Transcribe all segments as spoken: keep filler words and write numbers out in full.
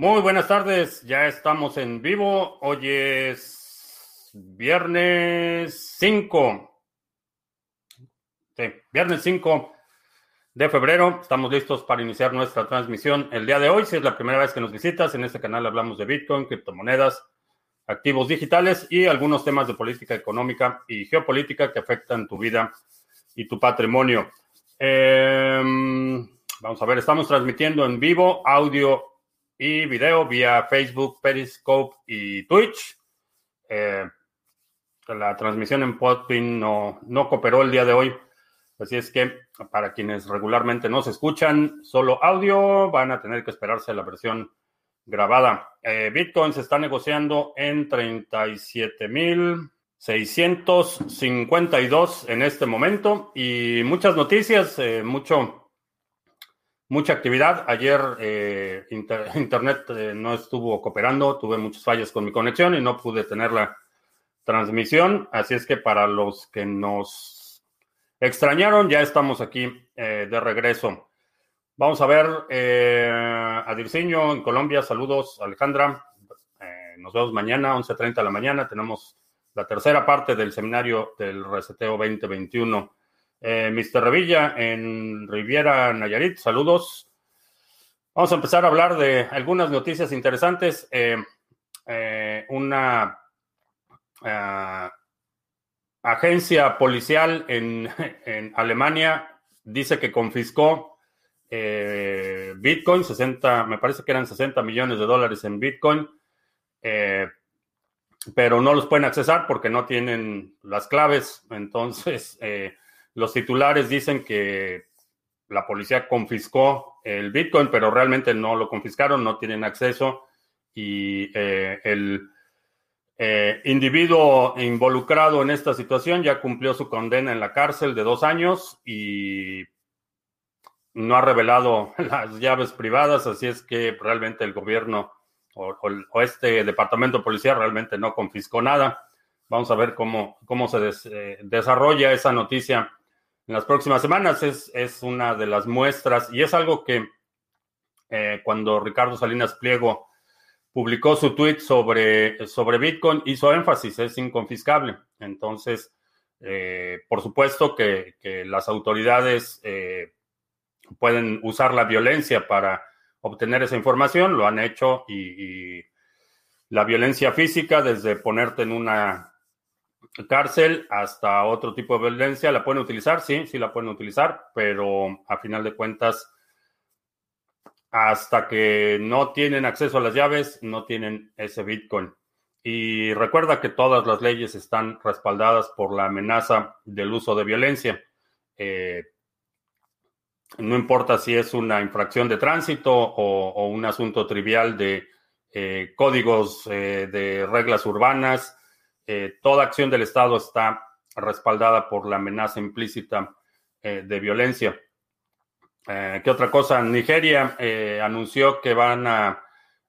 Muy buenas tardes, ya estamos en vivo. Hoy es viernes cinco. Sí, viernes cinco de febrero. Estamos listos para iniciar nuestra transmisión el día de hoy. Si es la primera vez que nos visitas, en este canal hablamos de Bitcoin, criptomonedas, activos digitales y algunos temas de política económica y geopolítica que afectan tu vida y tu patrimonio. Eh, vamos a ver, estamos transmitiendo en vivo audio y video vía Facebook, Periscope y Twitch. Eh, la transmisión en Podbean no, no cooperó el día de hoy. Así es que para quienes regularmente nos escuchan solo audio, van a tener que esperarse la versión grabada. Eh, Bitcoin se está negociando en treinta y siete mil seiscientos cincuenta y dos en este momento. Y muchas noticias, eh, mucho... Mucha actividad. Ayer eh, inter- Internet eh, no estuvo cooperando. Tuve muchas fallas con mi conexión y no pude tener la transmisión. Así es que para los que nos extrañaron, ya estamos aquí eh, de regreso. Vamos a ver eh, a Dirciño en Colombia. Saludos, Alejandra. Eh, nos vemos mañana, once treinta de la mañana. Tenemos la tercera parte del seminario del Reseteo veinte veintiuno. Eh, mister Revilla en Riviera Nayarit, saludos. Vamos a empezar a hablar de algunas noticias interesantes. Eh, eh, una eh, agencia policial en, en Alemania dice que confiscó eh, Bitcoin, sesenta, me parece que eran sesenta millones de dólares en Bitcoin, eh, pero no los pueden accesar porque no tienen las claves. Entonces, eh, los titulares dicen que la policía confiscó el Bitcoin, pero realmente no lo confiscaron, no tienen acceso. Y eh, el eh, individuo involucrado en esta situación ya cumplió su condena en la cárcel de dos años y no ha revelado las llaves privadas. Así es que realmente el gobierno o, o, o este departamento de policía realmente no confiscó nada. Vamos a ver cómo, cómo se des, eh, desarrolla esa noticia en las próximas semanas. Es, es una de las muestras y es algo que eh, cuando Ricardo Salinas Pliego publicó su tweet sobre, sobre Bitcoin, hizo énfasis, es inconfiscable. Entonces, eh, por supuesto que, que las autoridades eh, pueden usar la violencia para obtener esa información, lo han hecho y, y la violencia física, desde ponerte en una cárcel hasta otro tipo de violencia, ¿la pueden utilizar? Sí, sí la pueden utilizar, pero a final de cuentas, hasta que no tienen acceso a las llaves, no tienen ese Bitcoin. Y recuerda que todas las leyes están respaldadas por la amenaza del uso de violencia. Eh, no importa si es una infracción de tránsito o, o un asunto trivial de eh, códigos eh, de reglas urbanas. Eh, toda acción del Estado está respaldada por la amenaza implícita eh, de violencia. Eh, ¿Qué otra cosa? Nigeria eh, anunció que van a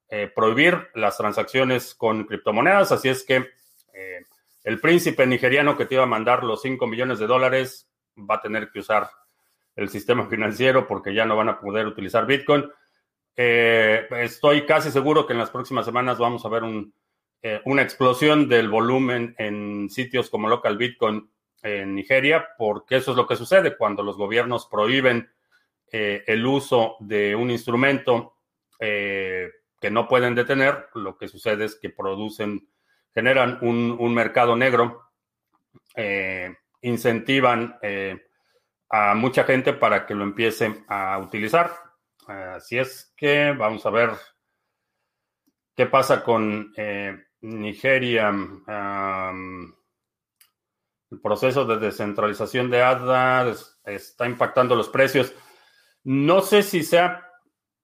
eh, prohibir las transacciones con criptomonedas. Así es que eh, el príncipe nigeriano que te iba a mandar los cinco millones de dólares va a tener que usar el sistema financiero porque ya no van a poder utilizar Bitcoin. Eh, estoy casi seguro que en las próximas semanas vamos a ver un Eh, una explosión del volumen en sitios como Local Bitcoin en Nigeria, porque eso es lo que sucede cuando los gobiernos prohíben eh, el uso de un instrumento eh, que no pueden detener. Lo que sucede es que producen, generan un, un mercado negro, eh, incentivan eh, a mucha gente para que lo empiece a utilizar. Así es que vamos a ver qué pasa con eh, Nigeria. Um, el proceso de descentralización de A D A está impactando los precios. No sé si sea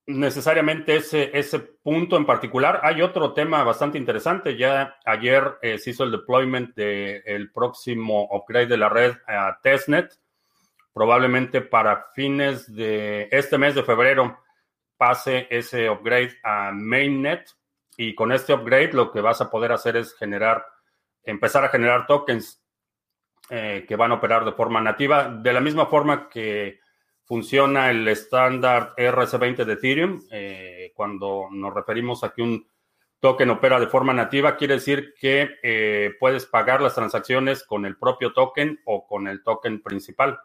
necesariamente ese, ese punto en particular. Hay otro tema bastante interesante. Ya ayer eh, se hizo el deployment del próximo upgrade de la red a Testnet. Probablemente para fines de este mes de febrero pase ese upgrade a Mainnet. Y con este upgrade lo que vas a poder hacer es generar, empezar a generar tokens eh, que van a operar de forma nativa. De la misma forma que funciona el estándar E R C veinte de Ethereum, eh, cuando nos referimos a que un token opera de forma nativa, quiere decir que eh, puedes pagar las transacciones con el propio token o con el token principal.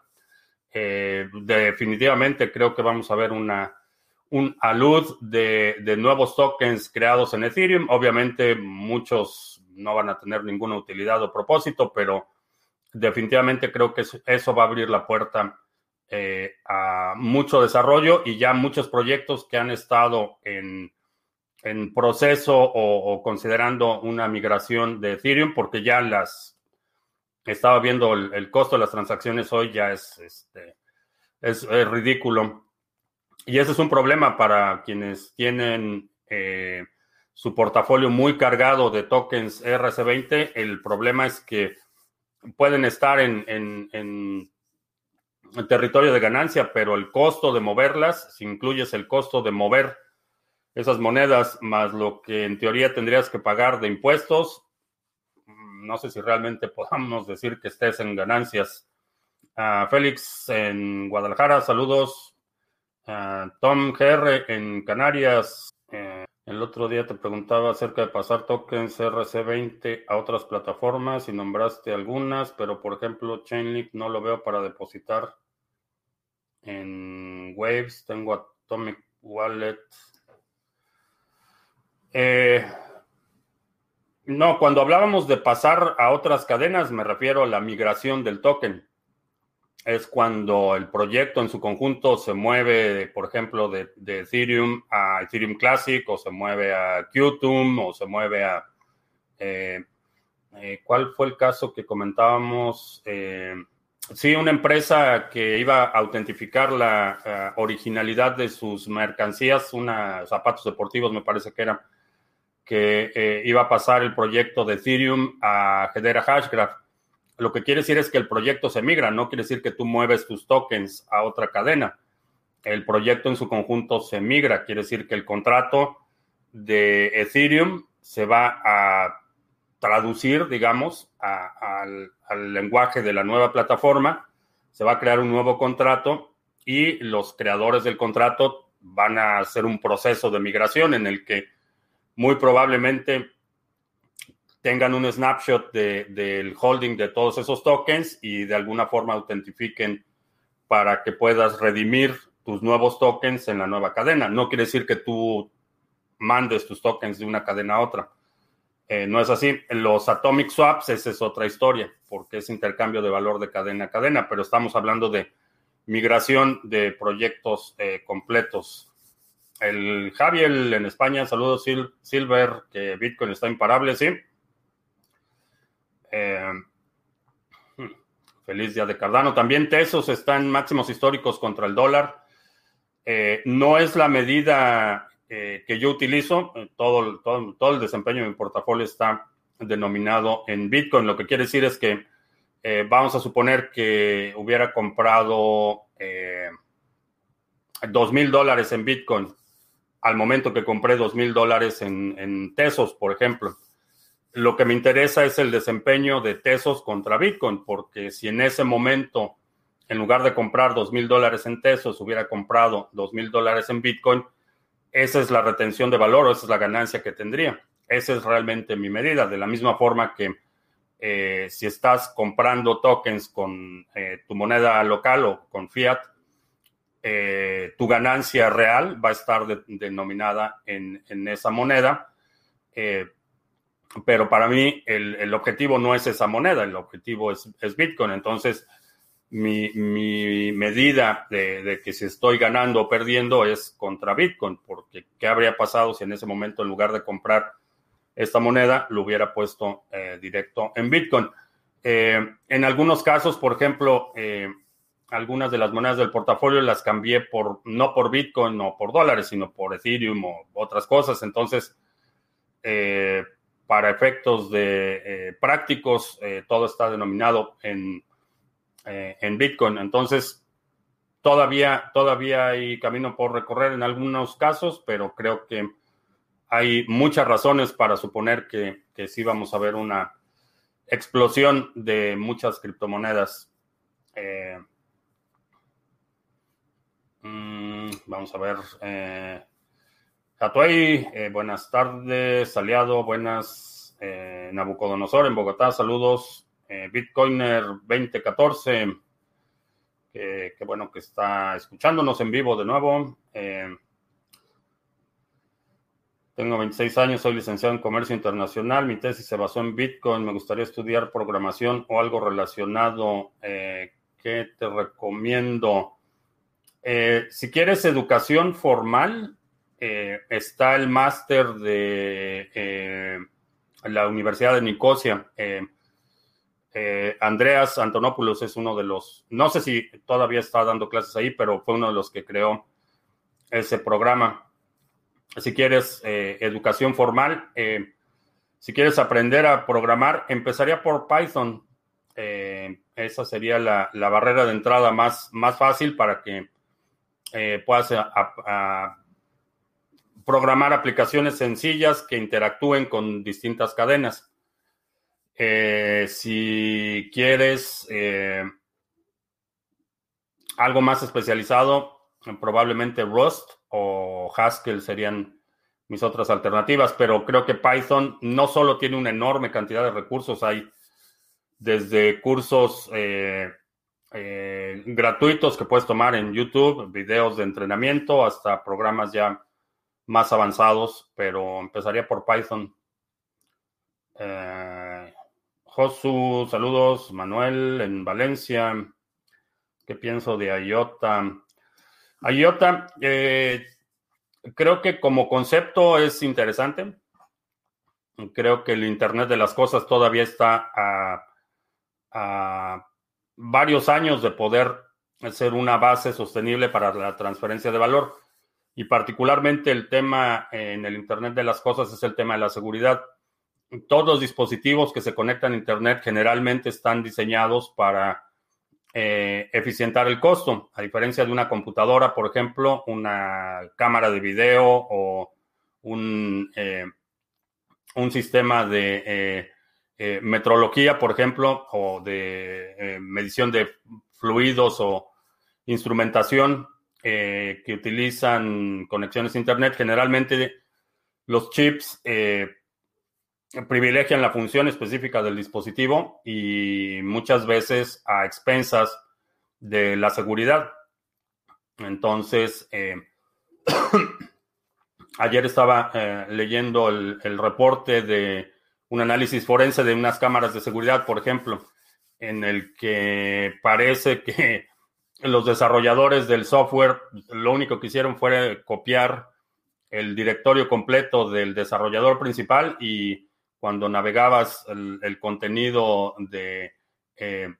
Eh, definitivamente creo que vamos a ver una un alud de, de nuevos tokens creados en Ethereum. Obviamente muchos no van a tener ninguna utilidad o propósito, pero definitivamente creo que eso va a abrir la puerta eh, a mucho desarrollo y ya muchos proyectos que han estado en, en proceso o, o considerando una migración de Ethereum, porque ya las... Estaba viendo el, el costo de las transacciones hoy, ya es, este, es, es ridículo. Y ese es un problema para quienes tienen eh, su portafolio muy cargado de tokens E R C veinte. El problema es que pueden estar en, en, en el territorio de ganancia, pero el costo de moverlas, si incluyes el costo de mover esas monedas, más lo que en teoría tendrías que pagar de impuestos, no sé si realmente podamos decir que estés en ganancias. Uh, Félix en Guadalajara, saludos. Uh, Tom G R en Canarias. Uh, el otro día te preguntaba acerca de pasar tokens E R C veinte a otras plataformas y nombraste algunas, pero por ejemplo Chainlink no lo veo para depositar en Waves. Tengo Atomic Wallet. Eh... No, cuando hablábamos de pasar a otras cadenas, me refiero a la migración del token. Es cuando el proyecto en su conjunto se mueve, por ejemplo, de, de Ethereum a Ethereum Classic, o se mueve a Qtum, o se mueve a... Eh, eh, ¿Cuál fue el caso que comentábamos? Eh, sí, una empresa que iba a autentificar la uh, originalidad de sus mercancías, una, zapatos deportivos me parece que era, que eh, iba a pasar el proyecto de Ethereum a Hedera Hashgraph. Lo que quiere decir es que el proyecto se migra, no quiere decir que tú mueves tus tokens a otra cadena. El proyecto en su conjunto se migra, quiere decir que el contrato de Ethereum se va a traducir, digamos, a, a, al, al lenguaje de la nueva plataforma, se va a crear un nuevo contrato y los creadores del contrato van a hacer un proceso de migración en el que muy probablemente tengan un snapshot de, del holding de todos esos tokens y de alguna forma autentifiquen para que puedas redimir tus nuevos tokens en la nueva cadena. No quiere decir que tú mandes tus tokens de una cadena a otra. Eh, no es así. Los atomic swaps, esa es otra historia, porque es intercambio de valor de cadena a cadena, pero estamos hablando de migración de proyectos eh, completos. El Javier en España, saludos Sil- Silver, que Bitcoin está imparable, sí. Eh, feliz día de Cardano. También Tezos está en máximos históricos contra el dólar. Eh, no es la medida eh, que yo utilizo. Todo, todo, todo el desempeño de mi portafolio está denominado en Bitcoin. Lo que quiere decir es que eh, vamos a suponer que hubiera comprado eh, dos mil dólares en Bitcoin. Al momento que compré dos mil dólares en, en Tezos, por ejemplo, lo que me interesa es el desempeño de Tezos contra Bitcoin, porque si en ese momento, en lugar de comprar dos mil dólares en Tezos, hubiera comprado dos mil dólares en Bitcoin, esa es la retención de valor o esa es la ganancia que tendría. Esa es realmente mi medida. De la misma forma que eh, si estás comprando tokens con eh, tu moneda local o con fiat, Eh, tu ganancia real va a estar de, denominada en, en esa moneda, eh, pero para mí el, el objetivo no es esa moneda, el objetivo es, es Bitcoin. Entonces mi, mi medida de, de que si estoy ganando o perdiendo es contra Bitcoin, porque ¿qué habría pasado si en ese momento en lugar de comprar esta moneda lo hubiera puesto eh, directo en Bitcoin? Eh, en algunos casos, por ejemplo, eh, algunas de las monedas del portafolio las cambié por no por Bitcoin o por dólares, sino por Ethereum o otras cosas. Entonces, eh, para efectos de eh, prácticos, eh, todo está denominado en, eh, en Bitcoin. Entonces, todavía, todavía hay camino por recorrer en algunos casos, pero creo que hay muchas razones para suponer que, que sí vamos a ver una explosión de muchas criptomonedas. Eh, Vamos a ver. Eh, Tatuay, eh, buenas tardes, aliado, buenas, eh, Nabucodonosor en Bogotá, saludos. Eh, Bitcoiner veinte catorce, eh, qué bueno que está escuchándonos en vivo de nuevo. Eh, tengo veintiséis años, soy licenciado en Comercio Internacional, mi tesis se basó en Bitcoin, me gustaría estudiar programación o algo relacionado. Eh, ¿qué te recomiendo? Eh, si quieres educación formal, Eh, está el máster de eh, la Universidad de Nicosia. Eh, eh, Andreas Antonopoulos es uno de los... No sé si todavía está dando clases ahí, pero fue uno de los que creó ese programa. Si quieres eh, educación formal, eh, si quieres aprender a programar, empezaría por Python. Eh, esa sería la, la barrera de entrada más, más fácil para que eh, puedas... A, a, programar aplicaciones sencillas que interactúen con distintas cadenas. Eh, si quieres eh, algo más especializado, probablemente Rust o Haskell serían mis otras alternativas, pero creo que Python no solo tiene una enorme cantidad de recursos, hay desde cursos eh, eh, gratuitos que puedes tomar en YouTube, videos de entrenamiento, hasta programas ya más avanzados, pero empezaría por Python. Eh, Josu, saludos. Manuel, en Valencia. ¿Qué pienso de IOTA? IOTA, eh, creo que como concepto es interesante. Creo que el Internet de las Cosas todavía está a, a varios años de poder ser una base sostenible para la transferencia de valor. Y particularmente el tema en el Internet de las Cosas es el tema de la seguridad. Todos los dispositivos que se conectan a Internet generalmente están diseñados para eh, eficientar el costo. A diferencia de una computadora, por ejemplo, una cámara de video o un, eh, un sistema de eh, eh, metrología, por ejemplo, o de eh, medición de fluidos o instrumentación, Eh, que utilizan conexiones a Internet, generalmente los chips eh, privilegian la función específica del dispositivo y muchas veces a expensas de la seguridad. Entonces, eh, ayer estaba eh, leyendo el, el reporte de un análisis forense de unas cámaras de seguridad, por ejemplo, en el que parece que los desarrolladores del software lo único que hicieron fue copiar el directorio completo del desarrollador principal y cuando navegabas el, el contenido de, eh,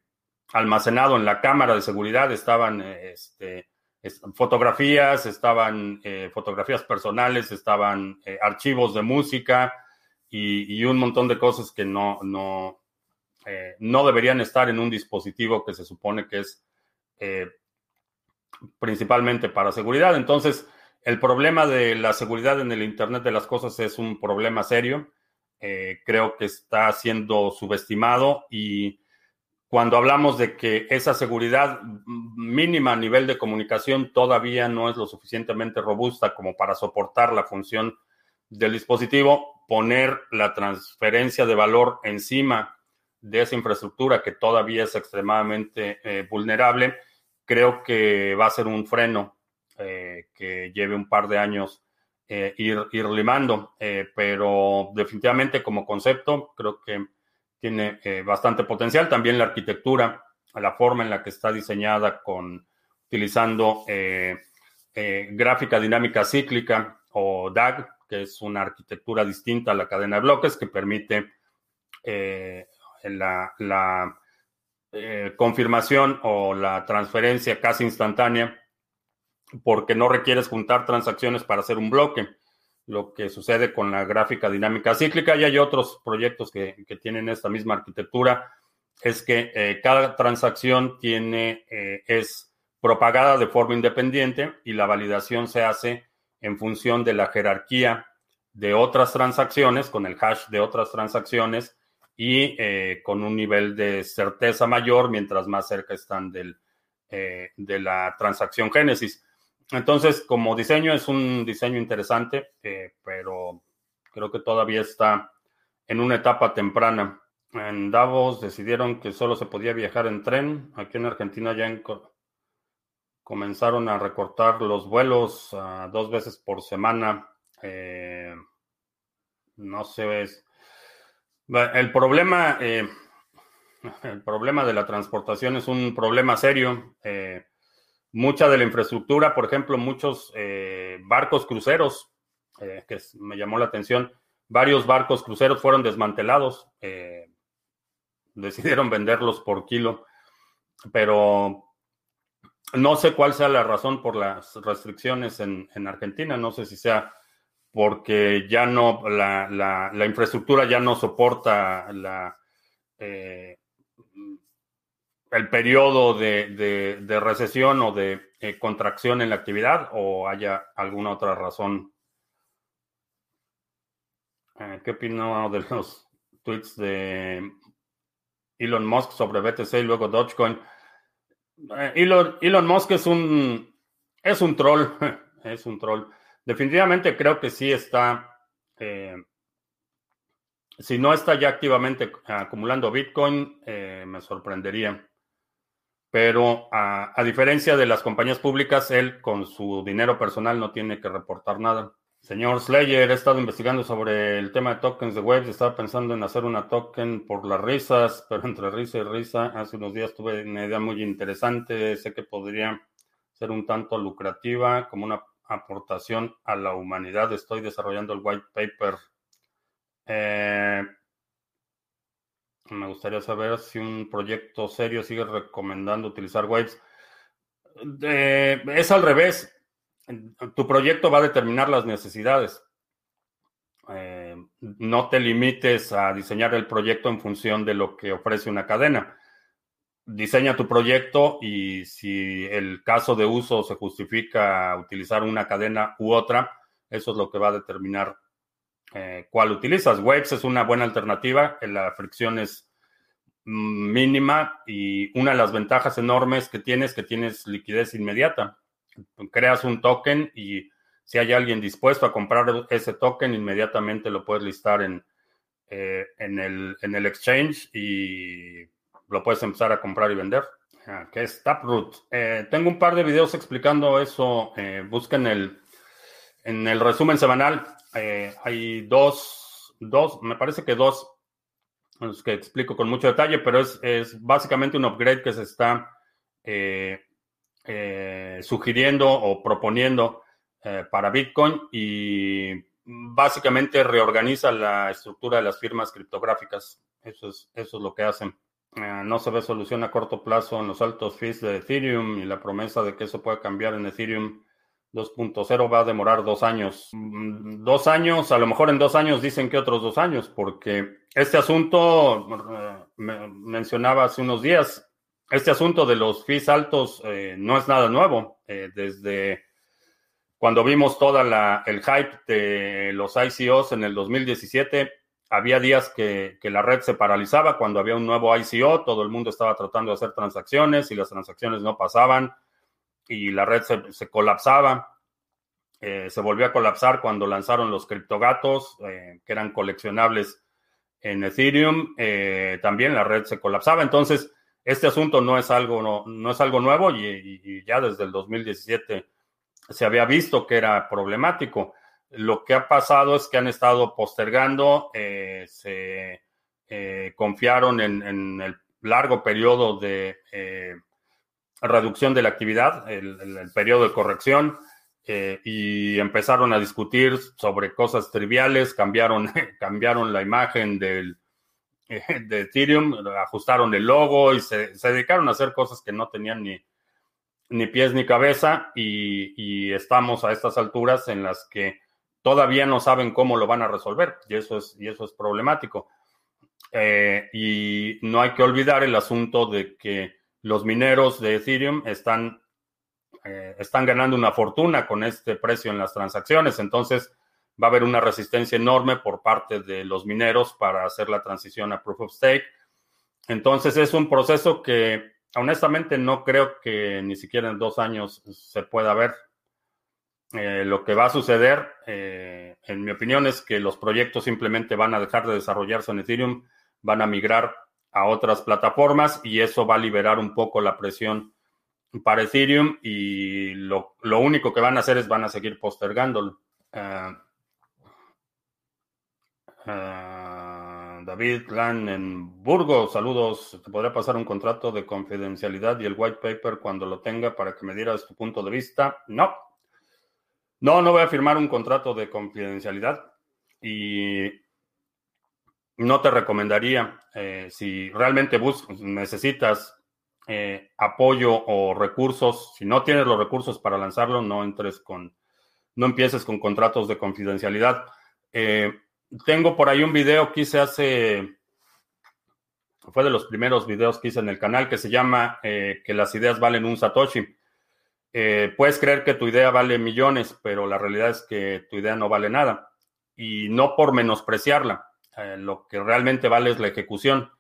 almacenado en la cámara de seguridad estaban este, es, fotografías, estaban eh, fotografías personales, estaban eh, archivos de música y, y un montón de cosas que no, no, eh, no deberían estar en un dispositivo que se supone que es Eh, principalmente para seguridad. Entonces, el problema de la seguridad en el Internet de las Cosas es un problema serio. Eh, creo que está siendo subestimado y cuando hablamos de que esa seguridad mínima a nivel de comunicación todavía no es lo suficientemente robusta como para soportar la función del dispositivo, poner la transferencia de valor encima de esa infraestructura que todavía es extremadamente eh, vulnerable, creo que va a ser un freno eh, que lleve un par de años eh, ir, ir limando, eh, pero definitivamente como concepto creo que tiene eh, bastante potencial. También la arquitectura, la forma en la que está diseñada con utilizando eh, eh, gráfica dinámica cíclica o D A G, que es una arquitectura distinta a la cadena de bloques que permite eh, la, la eh, confirmación o la transferencia casi instantánea porque no requieres juntar transacciones para hacer un bloque, lo que sucede con la gráfica dinámica cíclica. Y hay otros proyectos que, que tienen esta misma arquitectura, es que eh, cada transacción tiene eh, es propagada de forma independiente y la validación se hace en función de la jerarquía de otras transacciones, con el hash de otras transacciones, y eh, con un nivel de certeza mayor mientras más cerca están del, eh, de la transacción génesis. Entonces, como diseño, es un diseño interesante, eh, pero creo que todavía está en una etapa temprana. En Davos decidieron que solo se podía viajar en tren. Aquí en Argentina ya en, comenzaron a recortar los vuelos uh, dos veces por semana. Eh, no sé. Es, el problema, eh, el problema de la transportación es un problema serio. Eh, Mucha de la infraestructura, por ejemplo, muchos eh, barcos cruceros, eh, que me llamó la atención, varios barcos cruceros fueron desmantelados. Eh, decidieron venderlos por kilo, pero no sé cuál sea la razón por las restricciones en, en Argentina. No sé si sea porque ya no, la, la, la infraestructura ya no soporta la... Eh, el periodo de, de, de recesión o de eh, contracción en la actividad, o haya alguna otra razón. Eh, ¿Qué opinó de los tweets de Elon Musk sobre B T C y luego Dogecoin? Eh, Elon, Elon Musk es un, es un troll. Es un troll. Definitivamente creo que sí está... Eh, si no está ya activamente acumulando Bitcoin, eh, me sorprendería. Pero a, a diferencia de las compañías públicas, él con su dinero personal no tiene que reportar nada. Señor Slayer, he estado investigando sobre el tema de tokens de Waves. Estaba pensando en hacer una token por las risas, pero entre risa y risa, hace unos días tuve una idea muy interesante. Sé que podría ser un tanto lucrativa como una aportación a la humanidad. Estoy desarrollando el white paper. Eh... Me gustaría saber si un proyecto serio sigue recomendando utilizar Waves. Eh, es al revés. Tu proyecto va a determinar las necesidades. Eh, no te limites a diseñar el proyecto en función de lo que ofrece una cadena. Diseña tu proyecto y si el caso de uso se justifica utilizar una cadena u otra, eso es lo que va a determinar Eh, ¿cuál utilizas? Waves es una buena alternativa, la fricción es mínima y una de las ventajas enormes que tienes es que tienes liquidez inmediata. Creas un token y si hay alguien dispuesto a comprar ese token, inmediatamente lo puedes listar en, eh, en, el, en el exchange y lo puedes empezar a comprar y vender. Ah, ¿qué es Taproot? Eh, tengo un par de videos explicando eso. Eh, busquen el, en el resumen semanal. Eh, hay dos, dos, me parece que dos, los que explico con mucho detalle, pero es, es básicamente un upgrade que se está eh, eh, sugiriendo o proponiendo eh, para Bitcoin y básicamente reorganiza la estructura de las firmas criptográficas. Eso es, eso es lo que hacen. Eh, no se ve solución a corto plazo en los altos fees de Ethereum y la promesa de que eso pueda cambiar en Ethereum dos punto cero va a demorar dos años. Dos años, a lo mejor en dos años dicen que otros dos años, porque este asunto, eh, me mencionaba hace unos días, este asunto de los fees altos eh, no es nada nuevo. Eh, desde cuando vimos toda la el hype de los I C Os en el dos mil diecisiete, había días que, que la red se paralizaba cuando había un nuevo I C O, todo el mundo estaba tratando de hacer transacciones y las transacciones no pasaban. Y la red se, se colapsaba, eh, se volvió a colapsar cuando lanzaron los criptogatos, eh, que eran coleccionables en Ethereum, eh, también la red se colapsaba. Entonces, este asunto no es algo, no, no es algo nuevo y, y, y ya desde el dos mil diecisiete se había visto que era problemático. Lo que ha pasado es que han estado postergando, eh, se eh, confiaron en, en el largo periodo de... Eh, reducción de la actividad, el, el, el periodo de corrección, eh, y empezaron a discutir sobre cosas triviales, cambiaron, cambiaron la imagen del, eh, de Ethereum, ajustaron el logo y se, se dedicaron a hacer cosas que no tenían ni, ni pies ni cabeza y, y estamos a estas alturas en las que todavía no saben cómo lo van a resolver y eso es, y eso es problemático. Eh, y no hay que olvidar el asunto de que los mineros de Ethereum están, eh, están ganando una fortuna con este precio en las transacciones. Entonces, va a haber una resistencia enorme por parte de los mineros para hacer la transición a Proof of Stake. Entonces, es un proceso que, honestamente, no creo que ni siquiera en dos años se pueda ver. Eh, lo que va a suceder, eh, en mi opinión, es que los proyectos simplemente van a dejar de desarrollarse en Ethereum, van a migrar a otras plataformas y eso va a liberar un poco la presión para Ethereum y lo, lo único que van a hacer es van a seguir postergándolo. Uh, uh, David Lan en Burgos, saludos. Te podría pasar un contrato de confidencialidad y el white paper cuando lo tenga para que me dieras tu punto de vista. No, no, no voy a firmar un contrato de confidencialidad y no te recomendaría, eh, si realmente buscas, necesitas Eh, apoyo o recursos. Si no tienes los recursos para lanzarlo, no entres con, no empieces con contratos de confidencialidad. Eh, tengo por ahí un video que hice hace, fue de los primeros videos que hice en el canal, que se llama eh, que las ideas valen un Satoshi. Eh, puedes creer que tu idea vale millones, pero la realidad es que tu idea no vale nada. Y no por menospreciarla. Eh, lo que realmente vale es la ejecución.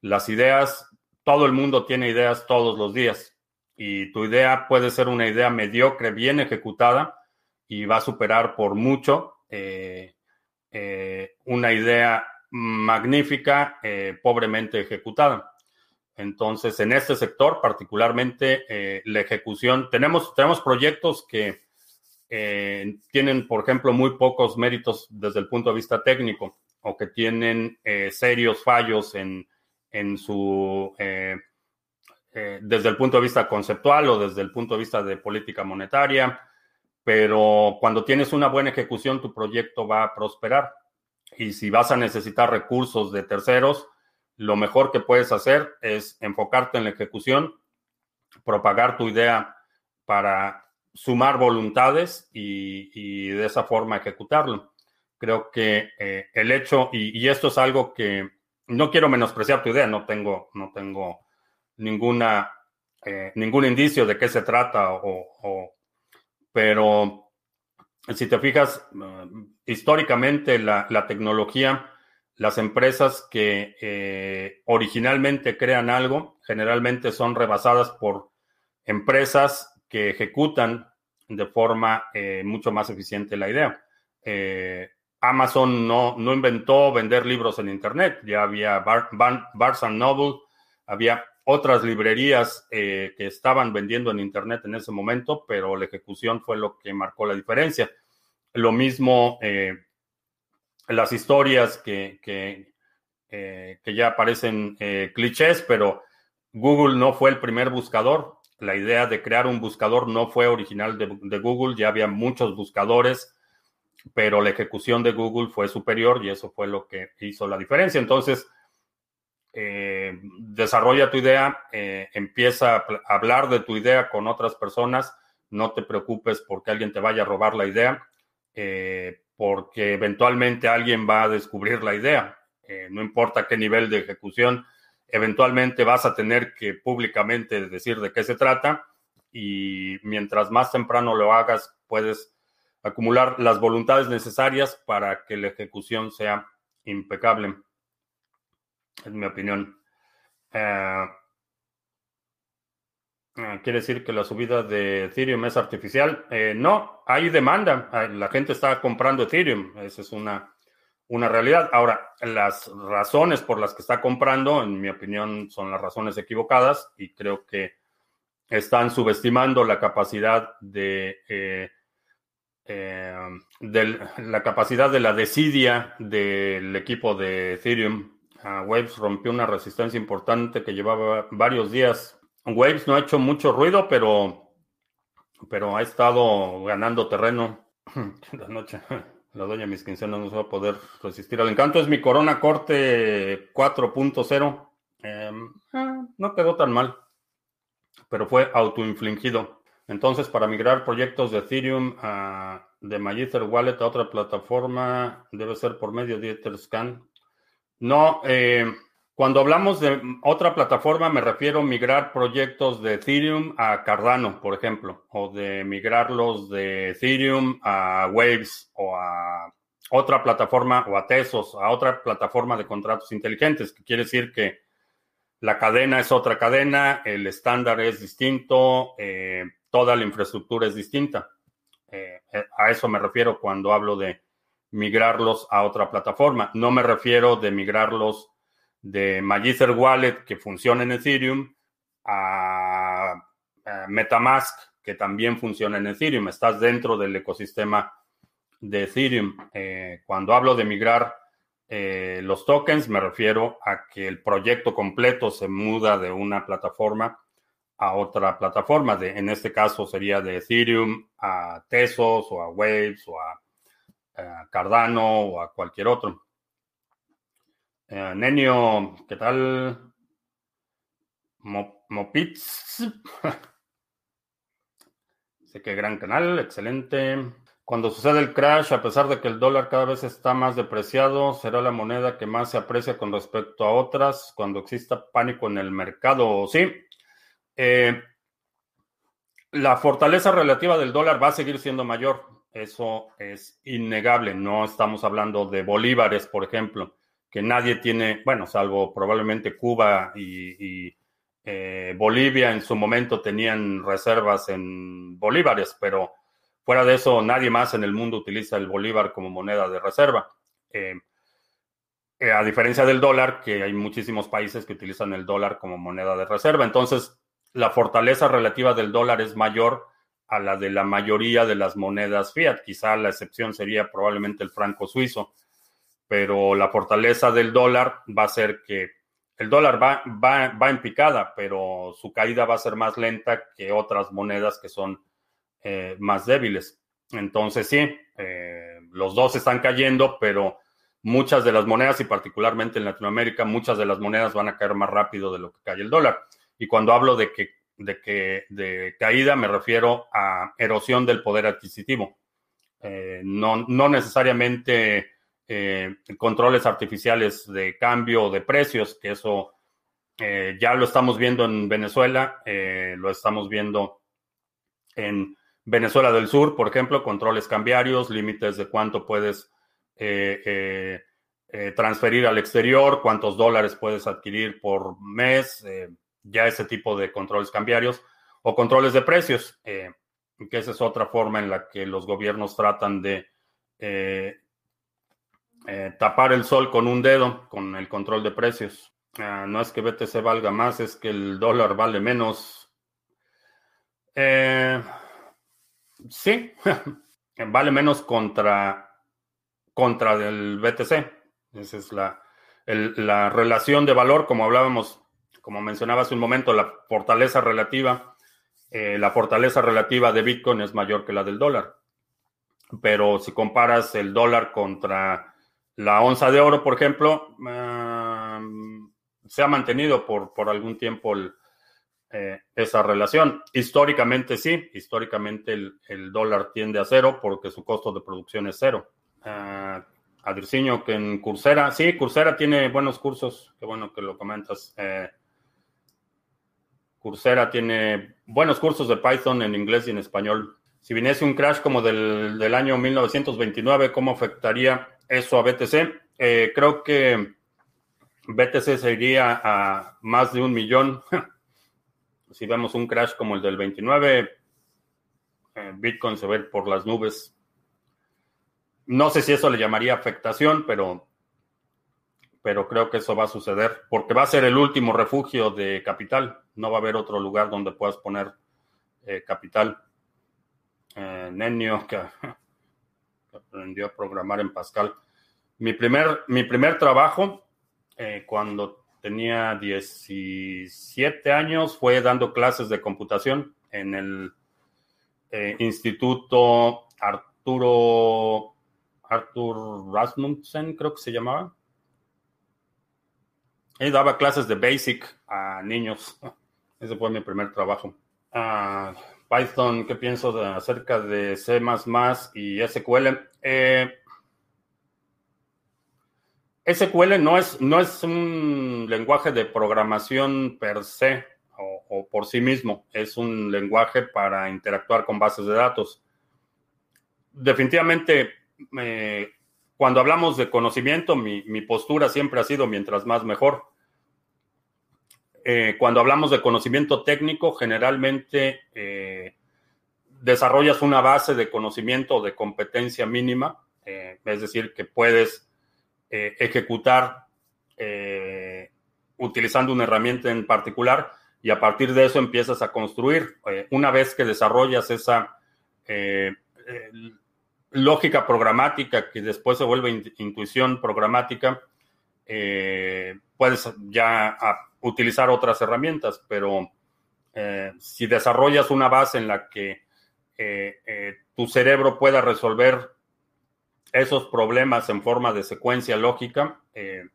Las ideas... Todo el mundo tiene ideas todos los días y tu idea puede ser una idea mediocre, bien ejecutada y va a superar por mucho eh, eh, una idea magnífica, eh, pobremente ejecutada. Entonces, en este sector, particularmente eh, la ejecución, tenemos, tenemos proyectos que eh, tienen, por ejemplo, muy pocos méritos desde el punto de vista técnico o que tienen eh, serios fallos en en su, eh, eh, desde el punto de vista conceptual o desde el punto de vista de política monetaria, pero cuando tienes una buena ejecución, tu proyecto va a prosperar. Y si vas a necesitar recursos de terceros, lo mejor que puedes hacer es enfocarte en la ejecución, propagar tu idea para sumar voluntades y, y de esa forma ejecutarlo. Creo que eh, el hecho, y, y esto es algo que no quiero menospreciar tu idea, no tengo, no tengo ninguna, eh, ningún indicio de qué se trata, o, o, pero si te fijas, eh, históricamente la, la tecnología, las empresas que eh, originalmente crean algo, generalmente son rebasadas por empresas que ejecutan de forma eh, mucho más eficiente la idea. Eh, Amazon no, no inventó vender libros en Internet. Ya había Bar, Bar, Barnes and Noble, había otras librerías eh, que estaban vendiendo en Internet en ese momento, pero la ejecución fue lo que marcó la diferencia. Lo mismo eh, las historias que, que, eh, que ya parecen eh, clichés, pero Google no fue el primer buscador. La idea de crear un buscador no fue original de, de Google. Ya había muchos buscadores, pero la ejecución de Google fue superior y eso fue lo que hizo la diferencia. Entonces, eh, desarrolla tu idea, eh, empieza a hablar de tu idea con otras personas. No te preocupes porque alguien te vaya a robar la idea, eh, porque eventualmente alguien va a descubrir la idea. Eh, no importa qué nivel de ejecución, eventualmente vas a tener que públicamente decir de qué se trata y mientras más temprano lo hagas, puedes acumular las voluntades necesarias para que la ejecución sea impecable. Es mi opinión. Eh, ¿Quiere decir que la subida de Ethereum es artificial? Eh, no, hay demanda. La gente está comprando Ethereum. Esa es una, una realidad. Ahora, las razones por las que está comprando, en mi opinión, son las razones equivocadas y creo que están subestimando la capacidad de... Eh, Eh, de la capacidad de la desidia del equipo de Ethereum. Uh, Waves rompió una resistencia importante que llevaba varios días. Waves no ha hecho mucho ruido, pero, pero ha estado ganando terreno. La noche, la doña mis quincenas no se va a poder resistir al encanto. Es mi Corona Corte cuatro punto cero. Eh, no quedó tan mal, pero fue autoinfligido. Entonces, para migrar proyectos de Ethereum a, de MyEther Wallet a otra plataforma, debe ser por medio de Etherscan. No, eh, cuando hablamos de otra plataforma, me refiero a migrar proyectos de Ethereum a Cardano, por ejemplo, o de migrarlos de Ethereum a Waves o a otra plataforma, o a Tezos, a otra plataforma de contratos inteligentes, que quiere decir que la cadena es otra cadena, el estándar es distinto, eh, toda la infraestructura es distinta. Eh, a eso me refiero cuando hablo de migrarlos a otra plataforma. No me refiero de migrarlos de Magister Wallet, que funciona en Ethereum, a, a MetaMask, que también funciona en Ethereum. Estás dentro del ecosistema de Ethereum. Eh, cuando hablo de migrar eh, los tokens, me refiero a que el proyecto completo se muda de una plataforma a otra plataforma. De, en este caso sería de Ethereum a Tezos o a Waves o a, a Cardano o a cualquier otro. Eh, Nenio, ¿qué tal? Mo, Mopitz. Sé que gran canal, excelente. Cuando sucede el crash, a pesar de que el dólar cada vez está más depreciado, será la moneda que más se aprecia con respecto a otras cuando exista pánico en el mercado. Sí, eh, la fortaleza relativa del dólar va a seguir siendo mayor. Eso es innegable. No estamos hablando de bolívares, por ejemplo, que nadie tiene, bueno, salvo probablemente Cuba y, y eh, Bolivia en su momento tenían reservas en bolívares, pero fuera de eso, nadie más en el mundo utiliza el bolívar como moneda de reserva. Eh, eh, a diferencia del dólar, que hay muchísimos países que utilizan el dólar como moneda de reserva. Entonces, la fortaleza relativa del dólar es mayor a la de la mayoría de las monedas fiat. Quizá la excepción sería probablemente el franco suizo, pero la fortaleza del dólar va a ser que el dólar va, va, va en picada, pero su caída va a ser más lenta que otras monedas que son Eh, más débiles. Entonces sí, eh, los dos están cayendo, pero muchas de las monedas, y particularmente en Latinoamérica, muchas de las monedas van a caer más rápido de lo que cae el dólar. Y cuando hablo de que de que de caída, me refiero a erosión del poder adquisitivo. Eh, no, no necesariamente eh, controles artificiales de cambio o de precios, que eso eh, ya lo estamos viendo en Venezuela, eh, lo estamos viendo en Venezuela del Sur, por ejemplo, controles cambiarios, límites de cuánto puedes eh, eh, eh, transferir al exterior, cuántos dólares puedes adquirir por mes, eh, ya ese tipo de controles cambiarios o controles de precios, eh, que esa es otra forma en la que los gobiernos tratan de eh, eh, tapar el sol con un dedo, con el control de precios. Eh, no es que B T C valga más, es que el dólar vale menos. Eh, sí, vale menos contra, contra el B T C. Esa es la, el, la relación de valor, como hablábamos, como mencionaba hace un momento, la fortaleza relativa, eh, la fortaleza relativa de Bitcoin es mayor que la del dólar. Pero si comparas el dólar contra la onza de oro, por ejemplo, eh, se ha mantenido por, por algún tiempo el Eh, esa relación. Históricamente sí, históricamente el, el dólar tiende a cero porque su costo de producción es cero. Eh, Adricinho, que en Coursera, sí, Coursera tiene buenos cursos, qué bueno que lo comentas. Eh, Coursera tiene buenos cursos de Python en inglés y en español. Si viniese un crash como del, del año mil novecientos veintinueve, ¿cómo afectaría eso a B T C? Eh, creo que B T C se iría a más de un millón. Si vemos un crash como el del veintinueve, eh, Bitcoin se ve por las nubes. No sé si eso le llamaría afectación, pero, pero creo que eso va a suceder. Porque va a ser el último refugio de capital. No va a haber otro lugar donde puedas poner eh, capital. Eh, Nenio, que, que aprendió a programar en Pascal. Mi primer, mi primer trabajo, eh, cuando... tenía diecisiete años, fue dando clases de computación en el eh, Instituto Arturo Artur Rasmussen, creo que se llamaba. Y daba clases de BASIC a niños. Ese fue mi primer trabajo. Uh, Python, ¿qué pienso de, acerca de C más más y S Q L? Eh... S Q L no es, no es un lenguaje de programación per se o, o por sí mismo. Es un lenguaje para interactuar con bases de datos. Definitivamente, eh, cuando hablamos de conocimiento, mi, mi postura siempre ha sido mientras más mejor. Eh, cuando hablamos de conocimiento técnico, generalmente eh, desarrollas una base de conocimiento de competencia mínima, eh, es decir, que puedes eh, ejecutar eh, utilizando una herramienta en particular, y a partir de eso empiezas a construir. Eh, una vez que desarrollas esa eh, eh, lógica programática, que después se vuelve in- intuición programática, eh, puedes ya a, utilizar otras herramientas, pero eh, si desarrollas una base en la que eh, eh, tu cerebro pueda resolver esos problemas en forma de secuencia lógica, eh,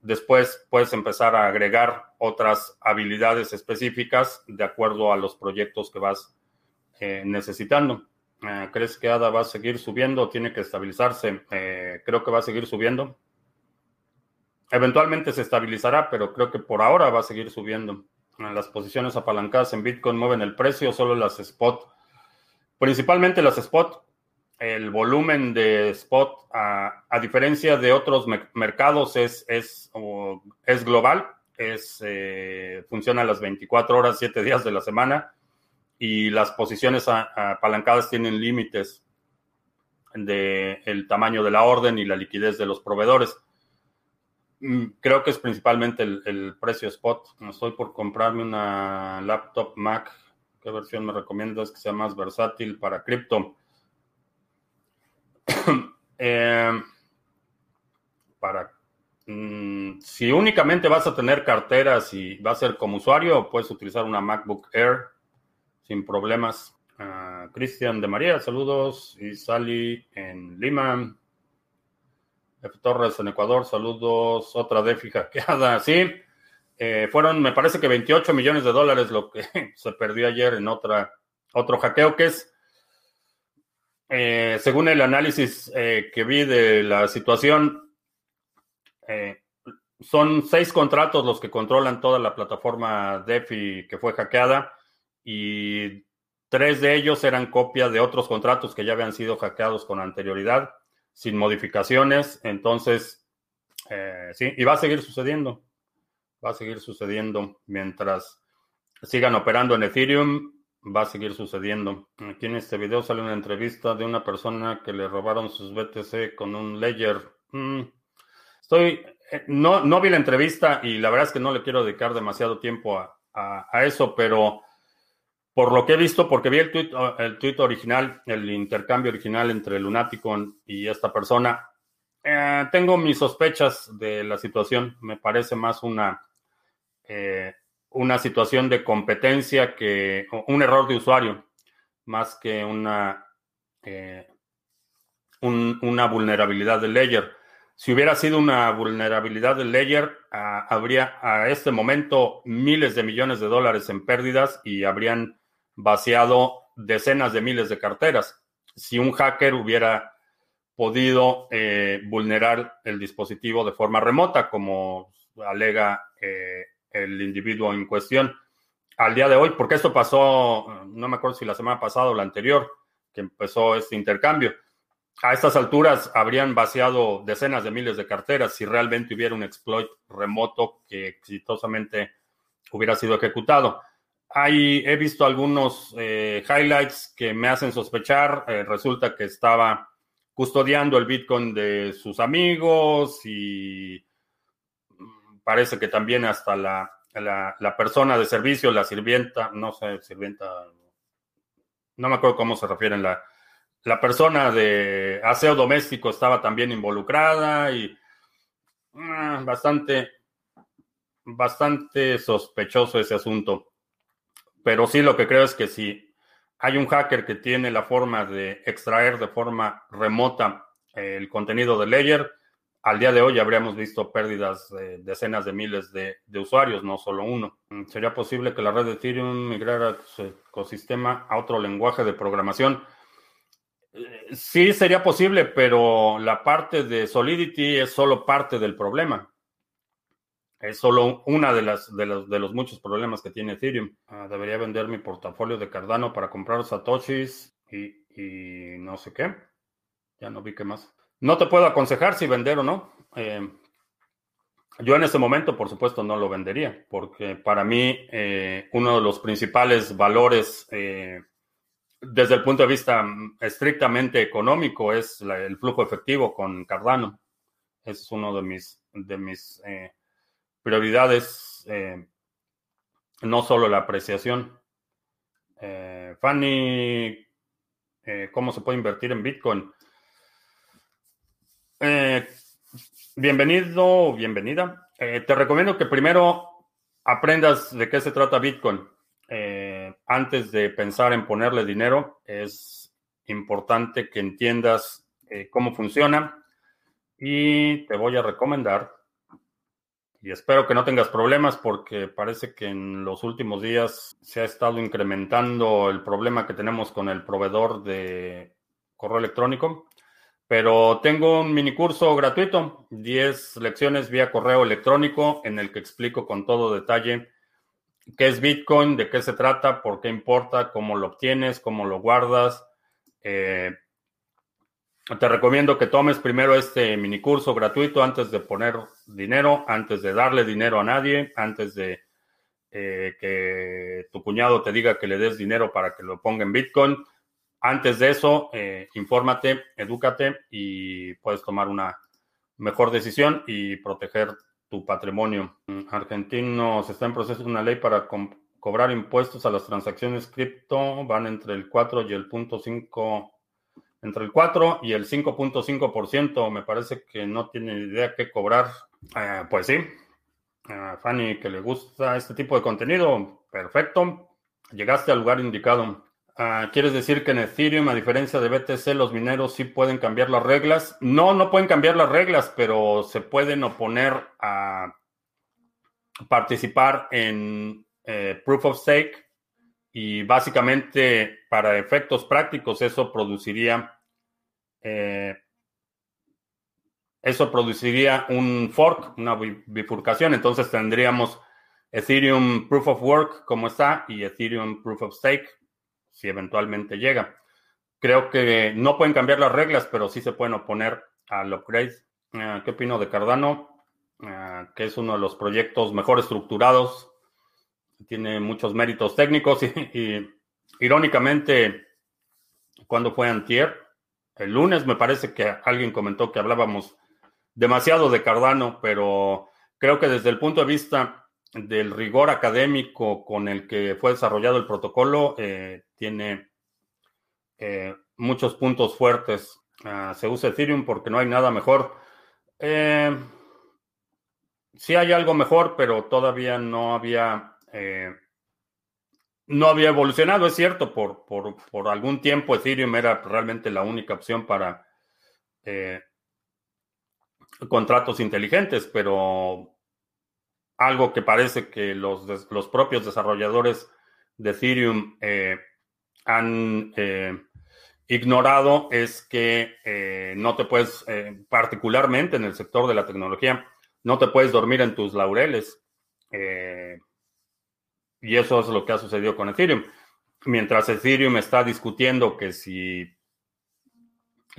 después puedes empezar a agregar otras habilidades específicas de acuerdo a los proyectos que vas eh, necesitando. Eh, ¿Crees que A D A va a seguir subiendo o tiene que estabilizarse? Eh, creo que va a seguir subiendo. Eventualmente se estabilizará, pero creo que por ahora va a seguir subiendo. Las posiciones apalancadas en Bitcoin mueven el precio, solo las spot. Principalmente las spot. El volumen de spot, a, a diferencia de otros me- mercados, es, es, o, es global, es, eh, funciona las veinticuatro horas, siete días de la semana, y las posiciones a, a apalancadas tienen límites del tamaño de la orden y la liquidez de los proveedores. Creo que es principalmente el, el precio spot. Estoy por comprarme una laptop Mac. ¿Qué versión me recomiendas que sea más versátil para cripto? Eh, para mm, si únicamente vas a tener carteras y va a ser como usuario, puedes utilizar una MacBook Air sin problemas. Uh, Cristian de María, saludos. Y Sally en Lima. F. Torres en Ecuador, saludos. Otra defi hackeada, sí. Eh, fueron, me parece que veintiocho millones de dólares lo que se perdió ayer en otra otro hackeo que es. Eh, según el análisis eh, que vi de la situación, eh, son seis contratos los que controlan toda la plataforma DeFi que fue hackeada, y tres de ellos eran copia de otros contratos que ya habían sido hackeados con anterioridad, sin modificaciones. Entonces, eh, sí, y va a seguir sucediendo. Va a seguir sucediendo mientras sigan operando en Ethereum. Va a seguir sucediendo. Aquí en este video sale una entrevista de una persona que le robaron sus B T C con un Ledger. Mm. Estoy, no, no vi la entrevista y la verdad es que no le quiero dedicar demasiado tiempo a, a, a eso, pero por lo que he visto, porque vi el tuit, el tuit original, el intercambio original entre Lunaticon y esta persona, eh, tengo mis sospechas de la situación. Me parece más una... Eh, una situación de competencia que un error de usuario, más que una, eh, un, una vulnerabilidad del Ledger. Si hubiera sido una vulnerabilidad del Ledger, ah, habría a este momento miles de millones de dólares en pérdidas y habrían vaciado decenas de miles de carteras. Si un hacker hubiera podido eh, vulnerar el dispositivo de forma remota, como alega eh, el individuo en cuestión al día de hoy, porque esto pasó, no me acuerdo si la semana pasada o la anterior, que empezó este intercambio. A estas alturas habrían vaciado decenas de miles de carteras si realmente hubiera un exploit remoto que exitosamente hubiera sido ejecutado. Ahí he visto algunos eh, highlights que me hacen sospechar. Eh, resulta que estaba custodiando el Bitcoin de sus amigos y... Parece que también hasta la, la, la persona de servicio, la sirvienta, no sé, sirvienta, no me acuerdo cómo se refieren, la, la persona de aseo doméstico estaba también involucrada y mmm, bastante, bastante sospechoso ese asunto. Pero sí, lo que creo es que si hay un hacker que tiene la forma de extraer de forma remota el contenido de Ledger, al día de hoy habríamos visto pérdidas de decenas de miles de, de usuarios, no solo uno. ¿Sería posible que la red de Ethereum migrara su ecosistema a otro lenguaje de programación? Sí, sería posible, pero la parte de Solidity es solo parte del problema. Es solo una de las de los, de los muchos problemas que tiene Ethereum. Debería vender mi portafolio de Cardano para comprar Satoshis y, y no sé qué. Ya no vi qué más. No te puedo aconsejar si vender o no. Eh, yo en ese momento, por supuesto, no lo vendería, porque para mí eh, uno de los principales valores eh, desde el punto de vista estrictamente económico es la, el flujo efectivo con Cardano. Ese es uno de mis, de mis eh, prioridades, eh, no solo la apreciación. Eh, Fanny, eh, ¿cómo se puede invertir en Bitcoin? Eh, bienvenido, bienvenida. Eh, te recomiendo que primero aprendas de qué se trata Bitcoin. Eh, antes de pensar en ponerle dinero, es importante que entiendas eh, cómo funciona. Y te voy a recomendar, y espero que no tengas problemas porque parece que en los últimos días se ha estado incrementando el problema que tenemos con el proveedor de correo electrónico, pero tengo un minicurso gratuito, diez lecciones vía correo electrónico, en el que explico con todo detalle qué es Bitcoin, de qué se trata, por qué importa, cómo lo obtienes, cómo lo guardas. eh, Te recomiendo que tomes primero este minicurso gratuito antes de poner dinero, antes de darle dinero a nadie, antes de eh, que tu cuñado te diga que le des dinero para que lo ponga en Bitcoin. Antes de eso, eh, infórmate, edúcate y puedes tomar una mejor decisión y proteger tu patrimonio. Argentinos, está en proceso una ley para co- cobrar impuestos a las transacciones cripto. Van entre el cuatro y el punto cinco por ciento. Entre el cuatro y el cinco punto cinco por ciento, me parece que no tiene idea qué cobrar. Eh, pues sí, eh, Fanny, que le gusta este tipo de contenido, perfecto. Llegaste al lugar indicado. Eh, ¿Quieres decir que en Ethereum, a diferencia de B T C, los mineros sí pueden cambiar las reglas? No, no pueden cambiar las reglas, pero se pueden oponer a participar en eh, Proof of Stake. Y básicamente, para efectos prácticos, eso produciría eh, eso produciría un fork, una bifurcación. Entonces tendríamos Ethereum Proof of Work como está y Ethereum Proof of Stake, si eventualmente llega. Creo que no pueden cambiar las reglas, pero sí se pueden oponer al upgrade. Eh, ¿Qué opino de Cardano? Eh, que es uno de los proyectos mejor estructurados. Tiene muchos méritos técnicos y, y irónicamente, cuando fue antier, el lunes me parece que alguien comentó que hablábamos demasiado de Cardano, pero creo que desde el punto de vista del rigor académico con el que fue desarrollado el protocolo, eh, tiene eh, muchos puntos fuertes. Uh, se usa Ethereum porque no hay nada mejor. Eh, sí hay algo mejor, pero todavía no había... Eh, no había evolucionado, es cierto, por, por, por algún tiempo Ethereum era realmente la única opción para eh, contratos inteligentes, pero algo que parece que los, los propios desarrolladores de Ethereum eh, han eh, ignorado es que eh, no te puedes, eh, particularmente en el sector de la tecnología, no te puedes dormir en tus laureles. Eh, Y eso es lo que ha sucedido con Ethereum. Mientras Ethereum está discutiendo que si,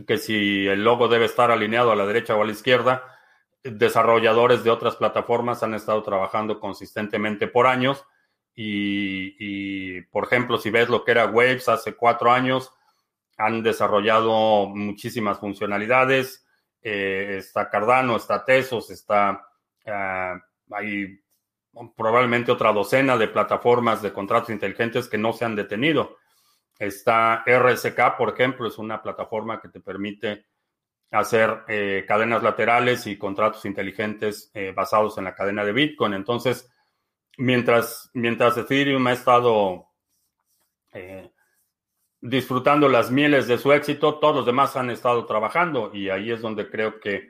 que si el logo debe estar alineado a la derecha o a la izquierda, desarrolladores de otras plataformas han estado trabajando consistentemente por años. Y, y por ejemplo, si ves lo que era Waves hace cuatro años, han desarrollado muchísimas funcionalidades. Eh, está Cardano, está Tezos, está... Uh, hay probablemente otra docena de plataformas de contratos inteligentes que no se han detenido. Está E R C, por ejemplo, es una plataforma que te permite hacer eh, cadenas laterales y contratos inteligentes eh, basados en la cadena de Bitcoin. Entonces, mientras, mientras Ethereum ha estado eh, disfrutando las mieles de su éxito, todos los demás han estado trabajando y ahí es donde creo que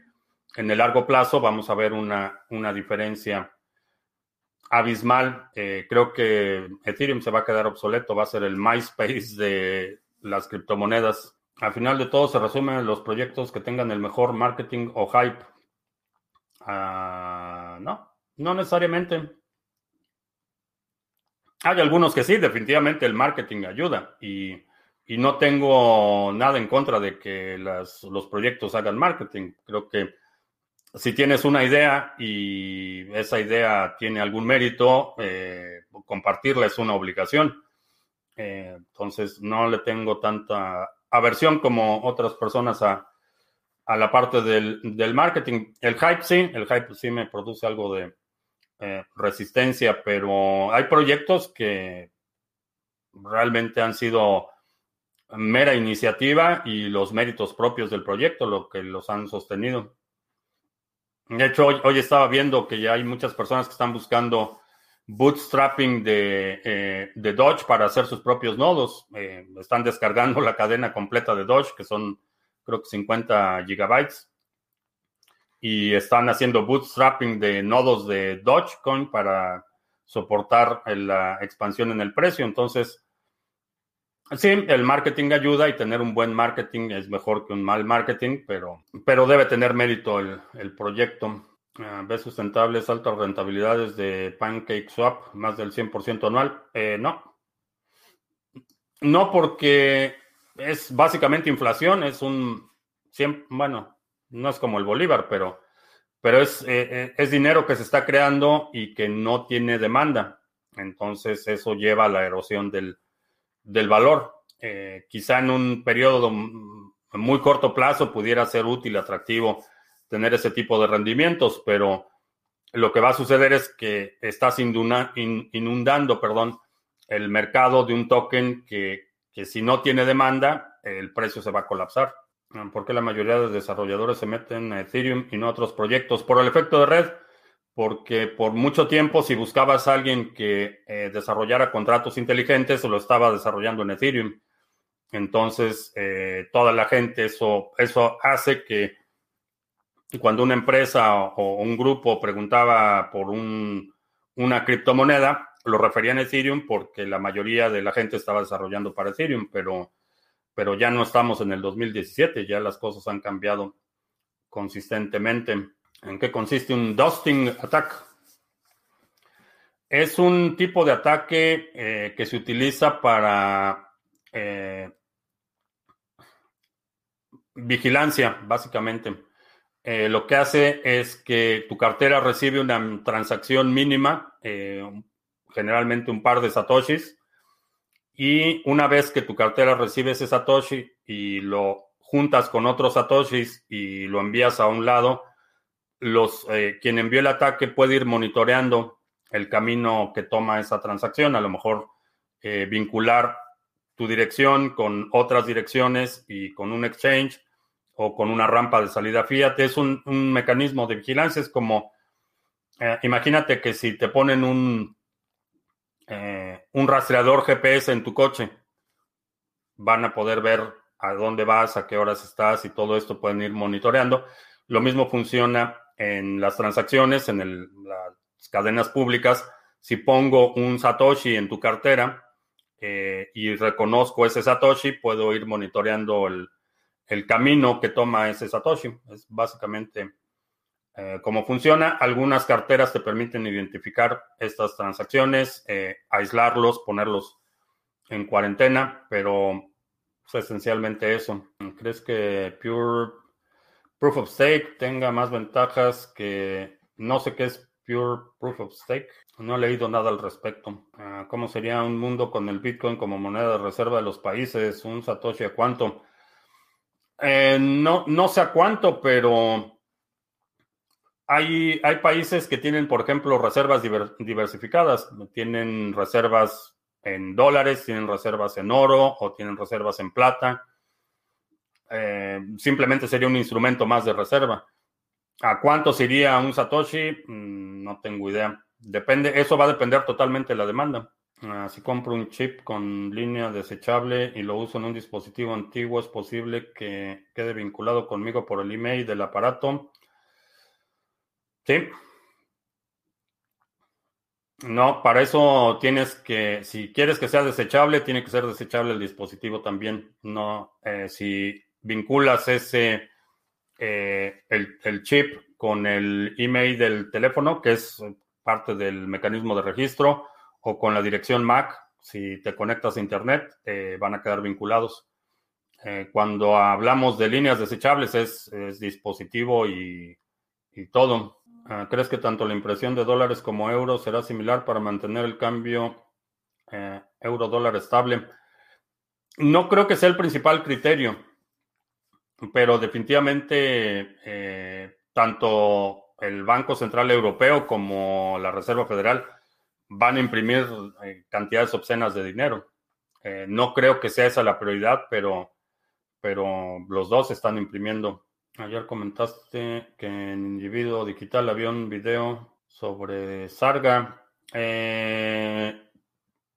en el largo plazo vamos a ver una, una diferencia abismal. Eh, creo que Ethereum se va a quedar obsoleto, va a ser el MySpace de las criptomonedas. Al final de todo se resumen los proyectos que tengan el mejor marketing o hype. Uh, no, no necesariamente. Hay algunos que sí, definitivamente el marketing ayuda y, y no tengo nada en contra de que las, los proyectos hagan marketing. Creo que si tienes una idea y esa idea tiene algún mérito, eh, compartirla es una obligación. Eh, entonces, no le tengo tanta aversión como otras personas a, a la parte del, del marketing. El hype sí, el hype sí me produce algo de eh, resistencia, pero hay proyectos que realmente han sido mera iniciativa y los méritos propios del proyecto lo que los han sostenido. De hecho, hoy, hoy estaba viendo que ya hay muchas personas que están buscando bootstrapping de, eh, de Doge para hacer sus propios nodos. Eh, están descargando la cadena completa de Doge, que son creo que cincuenta gigabytes. Y están haciendo bootstrapping de nodos de Dogecoin para soportar la expansión en el precio. Entonces, sí, el marketing ayuda y tener un buen marketing es mejor que un mal marketing, pero, pero debe tener mérito el, el proyecto. Uh, ¿Ves sustentables, altas rentabilidades de PancakeSwap, más del cien por ciento anual? Eh, no. No, porque es básicamente inflación, es un... cien, bueno, no es como el bolívar, pero, pero es, eh, es dinero que se está creando y que no tiene demanda. Entonces, eso lleva a la erosión del... del valor. Eh, quizá en un periodo de muy corto plazo pudiera ser útil, atractivo, tener ese tipo de rendimientos, pero lo que va a suceder es que estás inunda, in, inundando perdón, el mercado de un token que, que si no tiene demanda, el precio se va a colapsar. ¿Por qué la mayoría de desarrolladores se meten a Ethereum y no a otros proyectos? Por el efecto de red, porque por mucho tiempo si buscabas a alguien que eh, desarrollara contratos inteligentes, lo estaba desarrollando en Ethereum. Entonces, eh, toda la gente, eso, eso hace que cuando una empresa o, o un grupo preguntaba por un, una criptomoneda, lo referían a Ethereum porque la mayoría de la gente estaba desarrollando para Ethereum, pero, pero ya no estamos en el dos mil diecisiete, ya las cosas han cambiado consistentemente. ¿En qué consiste un dusting attack? Es un tipo de ataque eh, que se utiliza para eh, vigilancia, básicamente. Eh, lo que hace es que tu cartera recibe una transacción mínima, eh, generalmente un par de satoshis, y una vez que tu cartera recibe ese satoshi y lo juntas con otros satoshis y lo envías a un lado, Los, eh, quien envió el ataque puede ir monitoreando el camino que toma esa transacción. A lo mejor eh, vincular tu dirección con otras direcciones y con un exchange o con una rampa de salida fiat. Es un, un mecanismo de vigilancia. Es como, eh, imagínate que si te ponen un, eh, un rastreador G P S en tu coche, van a poder ver a dónde vas, a qué horas estás y todo esto pueden ir monitoreando. Lo mismo funciona en las transacciones, en el, las cadenas públicas. Si pongo un satoshi en tu cartera eh, y reconozco ese satoshi, puedo ir monitoreando el, el camino que toma ese satoshi. Es básicamente eh, cómo funciona. Algunas carteras te permiten identificar estas transacciones, eh, aislarlos, ponerlos en cuarentena, pero es esencialmente eso. ¿Crees que Pure... Proof of Stake tenga más ventajas que... No sé qué es Pure Proof of Stake. No he leído nada al respecto. ¿Cómo sería un mundo con el Bitcoin como moneda de reserva de los países? ¿Un Satoshi a cuánto? Eh, no, no sé a cuánto, pero... Hay, hay países que tienen, por ejemplo, reservas diver, diversificadas. Tienen reservas en dólares, tienen reservas en oro o tienen reservas en plata. Eh, simplemente sería un instrumento más de reserva. ¿A cuánto sería un satoshi? Mm, no tengo idea. Depende, eso va a depender totalmente de la demanda. Uh, si compro un chip con línea desechable y lo uso en un dispositivo antiguo, ¿es posible que quede vinculado conmigo por el email del aparato? Sí. No, para eso tienes que, si quieres que sea desechable, tiene que ser desechable el dispositivo también. No, eh, si vinculas ese eh, el, el chip con el email del teléfono, que es parte del mecanismo de registro, o con la dirección M A C, si te conectas a internet, eh, van a quedar vinculados. Eh, cuando hablamos de líneas desechables, es, es dispositivo y, y todo. ¿Crees que tanto la impresión de dólares como euros será similar para mantener el cambio eh, euro dólar estable. No creo que sea el principal criterio, pero definitivamente eh, tanto el Banco Central Europeo como la Reserva Federal van a imprimir eh, cantidades obscenas de dinero. Eh, no creo que sea esa la prioridad, pero, pero los dos están imprimiendo. Ayer comentaste que en Individuo Digital había un video sobre Sarga. Eh,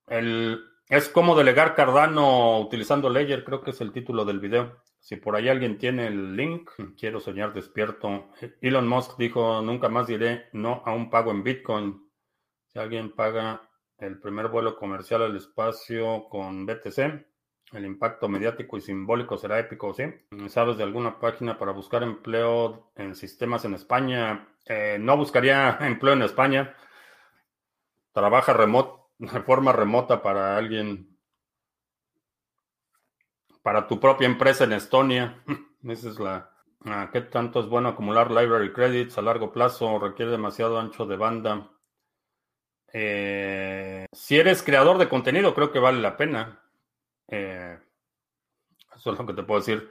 el, es cómo delegar Cardano utilizando Ledger, creo que es el título del video. Si por ahí alguien tiene el link, quiero soñar despierto. Elon Musk dijo, nunca más diré no a un pago en Bitcoin. Si alguien paga el primer vuelo comercial al espacio con B T C, el impacto mediático y simbólico será épico, ¿sí? ¿Sabes de alguna página para buscar empleo en sistemas en España? Eh, no buscaría empleo en España. Trabaja remoto, de forma remota para alguien... Para tu propia empresa en Estonia. Esa es la... Ah, ¿qué tanto es bueno acumular library credits a largo plazo? Requiere demasiado ancho de banda. Eh, si eres creador de contenido, creo que vale la pena. Eh, eso es lo que te puedo decir.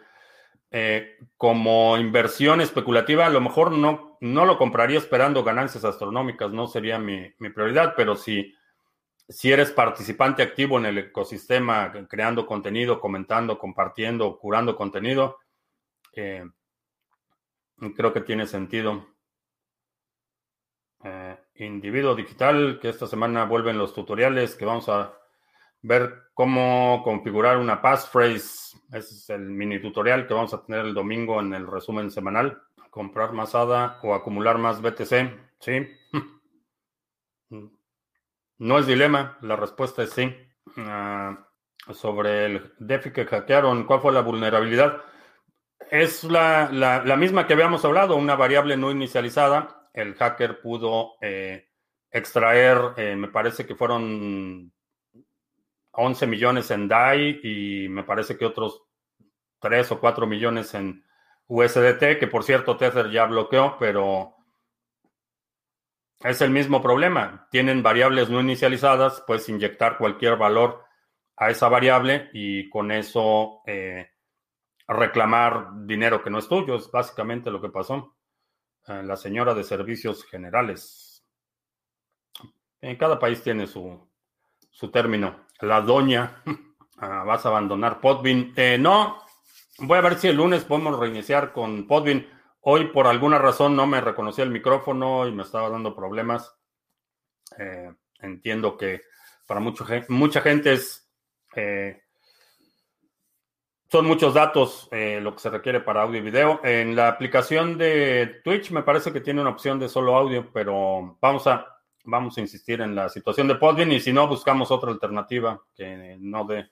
Eh, como inversión especulativa, a lo mejor no, no lo compraría esperando ganancias astronómicas. No sería mi, mi prioridad, pero sí... Si eres participante activo en el ecosistema, creando contenido, comentando, compartiendo, curando contenido, eh, creo que tiene sentido. Eh, Individuo Digital, que esta semana vuelven los tutoriales, que vamos a ver cómo configurar una passphrase. Ese es el mini tutorial que vamos a tener el domingo en el resumen semanal. Comprar más A D A o acumular más B T C, ¿sí? No es dilema, la respuesta es sí. Uh, sobre el DeFi que hackearon, ¿cuál fue la vulnerabilidad? Es la, la, la misma que habíamos hablado, una variable no inicializada. El hacker pudo eh, extraer, eh, me parece que fueron once millones en D A I y me parece que otros tres o cuatro millones en U S D T, que por cierto Tether ya bloqueó, pero... Es el mismo problema. Tienen variables no inicializadas, puedes inyectar cualquier valor a esa variable y con eso eh, reclamar dinero que no es tuyo. Es básicamente lo que pasó. Eh, la señora de servicios generales. En cada país tiene su, su término. La doña. Ah, ¿vas a abandonar Podbean? Eh, no. Voy a ver si el lunes podemos reiniciar con Podbean. Hoy, por alguna razón, no me reconocía el micrófono y me estaba dando problemas. Eh, entiendo que para mucho, mucha gente es, eh, son muchos datos eh, lo que se requiere para audio y video. En la aplicación de Twitch me parece que tiene una opción de solo audio, pero vamos a, vamos a insistir en la situación de Podbean y si no, buscamos otra alternativa que no dé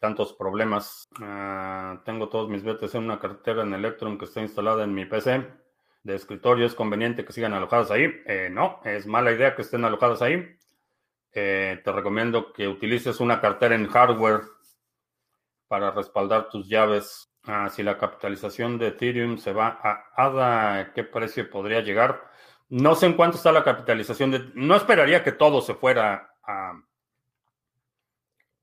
tantos problemas. Uh, tengo todos mis B T C en una cartera en Electrum que está instalada en mi P C de escritorio. ¿Es conveniente que sigan alojadas ahí? Eh, no, es mala idea que estén alojadas ahí. Eh, te recomiendo que utilices una cartera en hardware para respaldar tus llaves. Uh, si la capitalización de Ethereum se va a A D A, ¿qué precio podría llegar? No sé en cuánto está la capitalización de... No esperaría que todo se fuera a...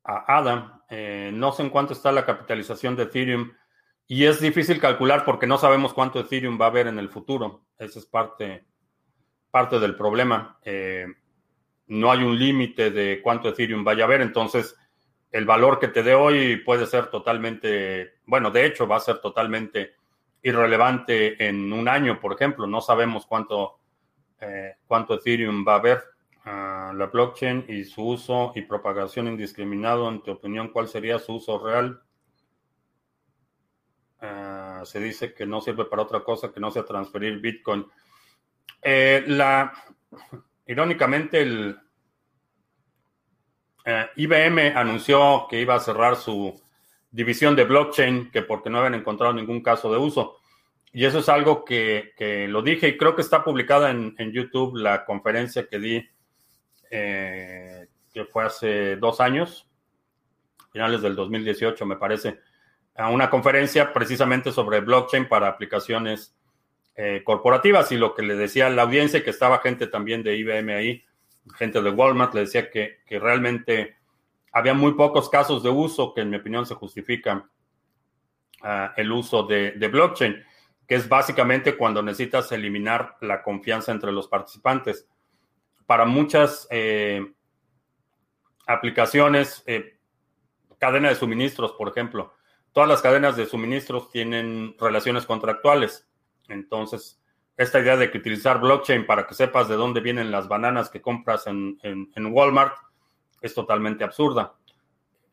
a A D A, eh, no sé en cuánto está la capitalización de Ethereum y es difícil calcular porque no sabemos cuánto Ethereum va a haber en el futuro. Ese es parte, parte del problema. Eh, no hay un límite de cuánto Ethereum vaya a haber, entonces el valor que te dé hoy puede ser totalmente, bueno, de hecho va a ser totalmente irrelevante en un año, por ejemplo. No sabemos cuánto, eh, cuánto Ethereum va a haber. Uh, la blockchain y su uso y propagación indiscriminado, en tu opinión, ¿cuál sería su uso real? Uh, se dice que no sirve para otra cosa que no sea transferir Bitcoin. Eh, la, irónicamente, el eh, I B M anunció que iba a cerrar su división de blockchain, que porque no habían encontrado ningún caso de uso. Y eso es algo que, que lo dije y creo que está publicada en, en YouTube la conferencia que di Eh, que fue hace dos años, finales del dos mil dieciocho, me parece, a una conferencia precisamente sobre blockchain para aplicaciones eh, corporativas y lo que le decía a la audiencia, que estaba gente también de I B M ahí, gente de Walmart le decía que, que realmente había muy pocos casos de uso que, en mi opinión, se justifican uh, el uso de, de blockchain, que es básicamente cuando necesitas eliminar la confianza entre los participantes. Para muchas eh, aplicaciones, eh, cadena de suministros, por ejemplo, todas las cadenas de suministros tienen relaciones contractuales. Entonces, esta idea de que utilizar blockchain para que sepas de dónde vienen las bananas que compras en, en, en Walmart es totalmente absurda.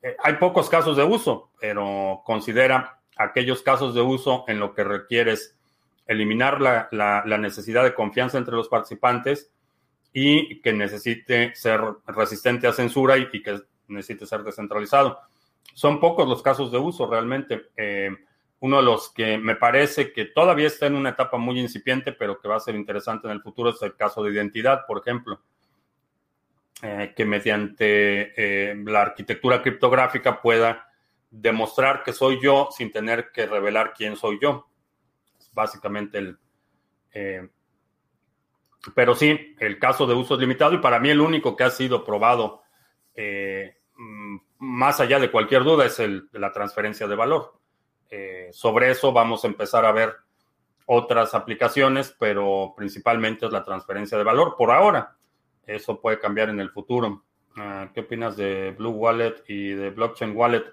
Eh, hay pocos casos de uso, pero considera aquellos casos de uso en lo que requieres eliminar la, la, la necesidad de confianza entre los participantes y que necesite ser resistente a censura y, y que necesite ser descentralizado. Son pocos los casos de uso realmente. Eh, Uno de los que me parece que todavía está en una etapa muy incipiente, pero que va a ser interesante en el futuro, es el caso de identidad, por ejemplo, eh, que mediante eh, la arquitectura criptográfica pueda demostrar que soy yo sin tener que revelar quién soy yo. Es básicamente el... Eh, pero sí, el caso de uso es limitado y para mí el único que ha sido probado eh, más allá de cualquier duda es el, la transferencia de valor. Eh, sobre eso vamos a empezar a ver otras aplicaciones, pero principalmente es la transferencia de valor por ahora. Eso puede cambiar en el futuro. Uh, ¿Qué opinas de Blue Wallet y de Blockchain Wallet?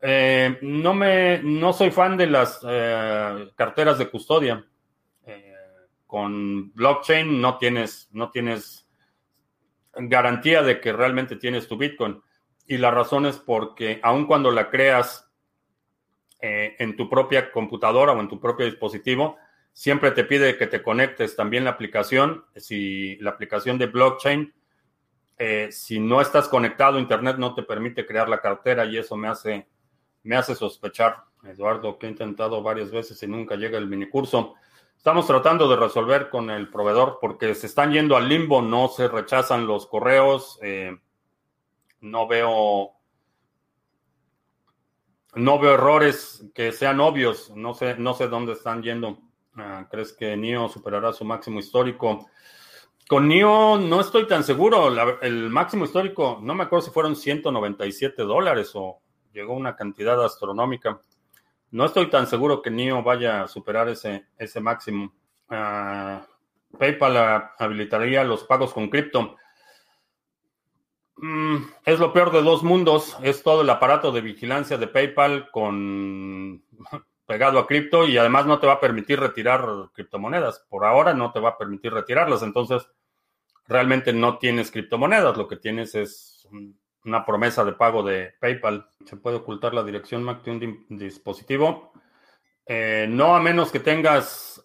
Eh, no, me, no soy fan de las eh, carteras de custodia. Eh, con Blockchain no tienes, no tienes garantía de que realmente tienes tu Bitcoin. Y la razón es porque aun cuando la creas Eh, en tu propia computadora o en tu propio dispositivo, siempre te pide que te conectes también la aplicación. Si la aplicación de blockchain, eh, si no estás conectado a internet, no te permite crear la cartera y eso me hace, me hace sospechar. Eduardo, que he intentado varias veces y nunca llega el minicurso. Estamos tratando de resolver con el proveedor porque se están yendo al limbo, no se rechazan los correos, eh, no veo... No veo errores que sean obvios. No sé, no sé dónde están yendo. ¿Crees que N I O superará su máximo histórico? Con N I O no estoy tan seguro. La, el máximo histórico, no me acuerdo si fueron ciento noventa y siete dólares o llegó una cantidad astronómica. No estoy tan seguro que N I O vaya a superar ese, ese máximo. Uh, PayPal habilitaría los pagos con cripto. Es lo peor de dos mundos. Es todo el aparato de vigilancia de PayPal con pegado a cripto y además no te va a permitir retirar criptomonedas. Por ahora no te va a permitir retirarlas. Entonces, realmente no tienes criptomonedas. Lo que tienes es una promesa de pago de PayPal. ¿Se puede ocultar la dirección M A C de un dispositivo? Eh, no, a menos que tengas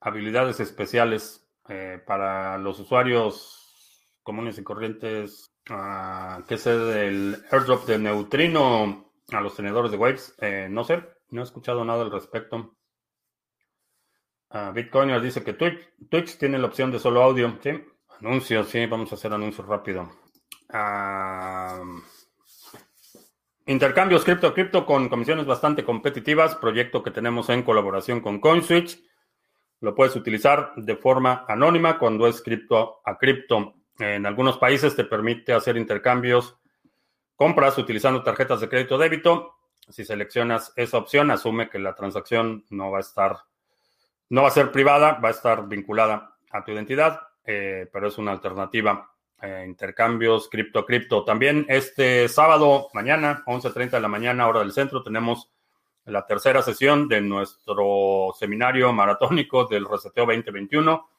habilidades especiales eh, para los usuarios comunes y corrientes, uh, que es el airdrop de neutrino a los tenedores de Waves. Eh, no sé, no he escuchado nada al respecto. Uh, Bitcoiner dice que Twitch, Twitch tiene la opción de solo audio. Sí, anuncios, sí, vamos a hacer anuncios rápido. Uh, intercambios cripto a cripto con comisiones bastante competitivas. Proyecto que tenemos en colaboración con CoinSwitch. Lo puedes utilizar de forma anónima cuando es cripto a cripto. En algunos países te permite hacer intercambios, compras utilizando tarjetas de crédito o débito. Si seleccionas esa opción, asume que la transacción no va a estar, no va a ser privada, va a estar vinculada a tu identidad, eh, pero es una alternativa. Eh, intercambios cripto a cripto. También este sábado, mañana, once treinta de la mañana, hora del centro, tenemos la tercera sesión de nuestro seminario maratónico del Reseteo veinte veintiuno.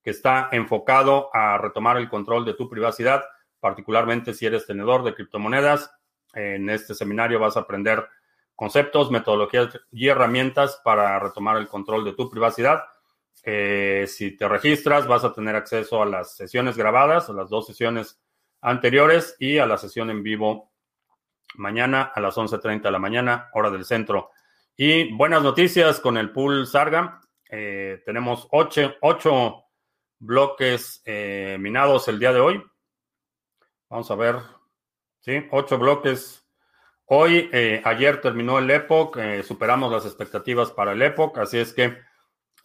Que está enfocado a retomar el control de tu privacidad, particularmente si eres tenedor de criptomonedas. En este seminario vas a aprender conceptos, metodologías y herramientas para retomar el control de tu privacidad. Eh, si te registras, vas a tener acceso a las sesiones grabadas, a las dos sesiones anteriores y a la sesión en vivo mañana a las once treinta de la mañana, hora del centro. Y buenas noticias con el pool Sarga. Eh, tenemos ocho, ocho bloques eh, minados el día de hoy. Vamos a ver. Sí, ocho bloques. Hoy, eh, ayer terminó el Epoch. Eh, superamos las expectativas para el Epoch. Así es que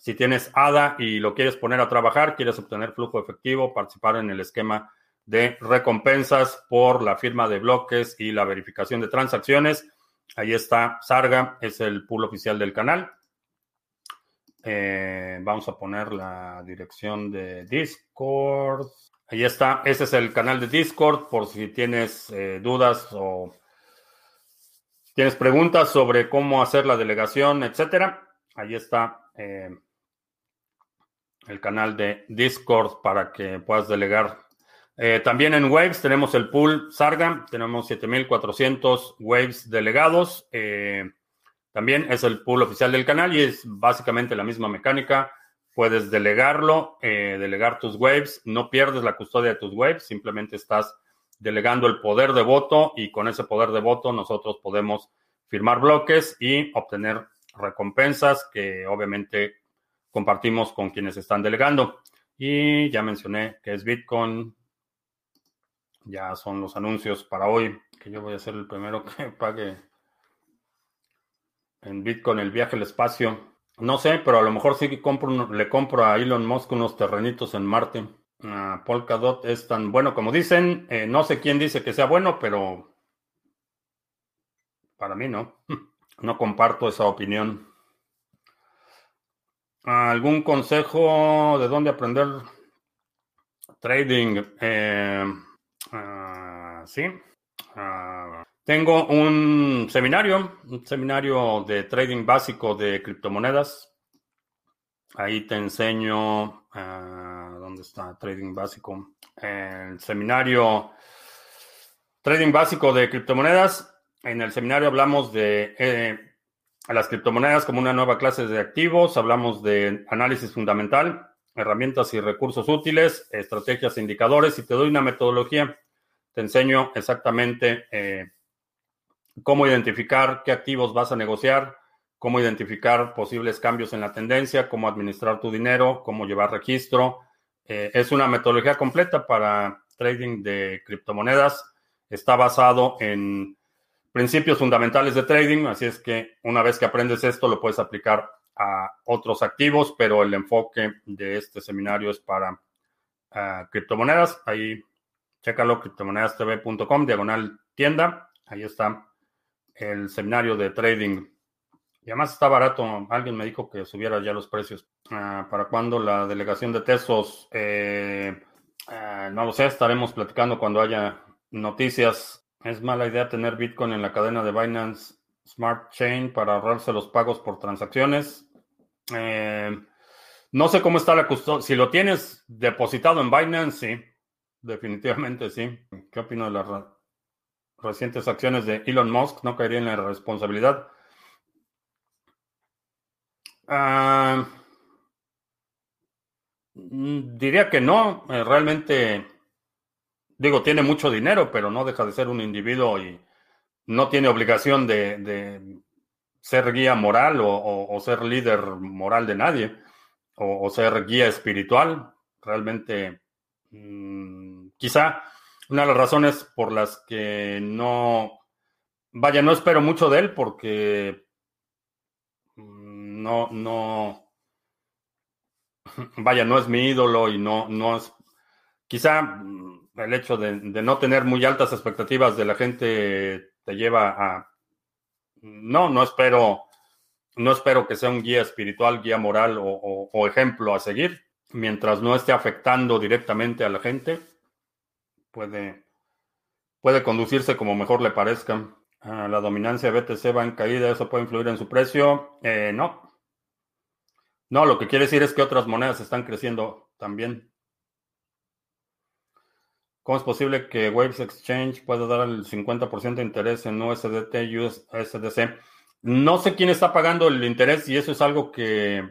Si tienes A D A y lo quieres poner a trabajar, quieres obtener flujo de efectivo, participar en el esquema de recompensas por la firma de bloques y la verificación de transacciones. Ahí está Sarga, es el pool oficial del canal. Eh, vamos a poner la dirección de Discord. Ahí está, ese es el canal de Discord por si tienes eh, dudas o tienes preguntas sobre cómo hacer la delegación, etcétera. Ahí está eh, el canal de Discord para que puedas delegar. Eh, también en Waves tenemos el pool Sarga, tenemos siete mil cuatrocientos Waves delegados. Eh, también es el pool oficial del canal y es básicamente la misma mecánica. Puedes delegarlo, eh, delegar tus Waves, no pierdes la custodia de tus Waves, simplemente estás delegando el poder de voto y con ese poder de voto nosotros podemos firmar bloques y obtener recompensas que obviamente compartimos con quienes están delegando. Y ya mencioné que es Bitcoin. Ya son los anuncios para hoy, que yo voy a ser el primero que pague en Bitcoin el viaje al espacio. No sé, pero a lo mejor sí que compro, le compro a Elon Musk unos terrenitos en Marte. Ah, Polkadot es tan bueno como dicen. Eh, no sé quién dice que sea bueno, pero para mí no. No comparto esa opinión. Ah, ¿algún consejo de dónde aprender trading? Eh... Uh, sí, uh, tengo un seminario, un seminario de trading básico de criptomonedas. Ahí te enseño, uh, ¿dónde está trading básico? El seminario trading básico de criptomonedas. En el seminario hablamos de eh, las criptomonedas como una nueva clase de activos. Hablamos de análisis fundamental, herramientas y recursos útiles, estrategias e indicadores. Y te doy una metodología. Te enseño exactamente eh, cómo identificar qué activos vas a negociar, cómo identificar posibles cambios en la tendencia, cómo administrar tu dinero, cómo llevar registro. Eh, es una metodología completa para trading de criptomonedas. Está basado en principios fundamentales de trading, así es que una vez que aprendes esto lo puedes aplicar a otros activos, pero el enfoque de este seminario es para uh, criptomonedas. Ahí chécalo, criptomonedas tv punto com, diagonal tienda. Ahí está el seminario de trading. Y además está barato. Alguien me dijo que subiera ya los precios. Uh, ¿Para cuándo la delegación de Tezos? Eh, uh, no lo sé. Estaremos platicando cuando haya noticias. ¿Es mala idea tener Bitcoin en la cadena de Binance Smart Chain para ahorrarse los pagos por transacciones? Eh, no sé cómo está la custodia. Si lo tienes depositado en Binance, sí. Definitivamente sí. ¿Qué opino de las re- recientes acciones de Elon Musk? ¿No caería en la responsabilidad? Uh, diría que no. Eh, realmente, digo, tiene mucho dinero, pero no deja de ser un individuo y no tiene obligación de, de ser guía moral o, o, o ser líder moral de nadie o, o ser guía espiritual. Realmente, quizá una de las razones por las que no, vaya, no espero mucho de él porque no, no, vaya, no es mi ídolo y no, no es, quizá el hecho de, de no tener muy altas expectativas de la gente te lleva a, no, no espero, no espero que sea un guía espiritual, guía moral o, o, o ejemplo a seguir. Mientras no esté afectando directamente a la gente, puede, puede conducirse como mejor le parezca. Ah, la dominancia de B T C va en caída, ¿eso puede influir en su precio? Eh, no. No, lo que quiere decir es que otras monedas están creciendo también. ¿Cómo es posible que Waves Exchange pueda dar el cincuenta por ciento de interés en U S D T y U S D C? No sé quién está pagando el interés y eso es algo que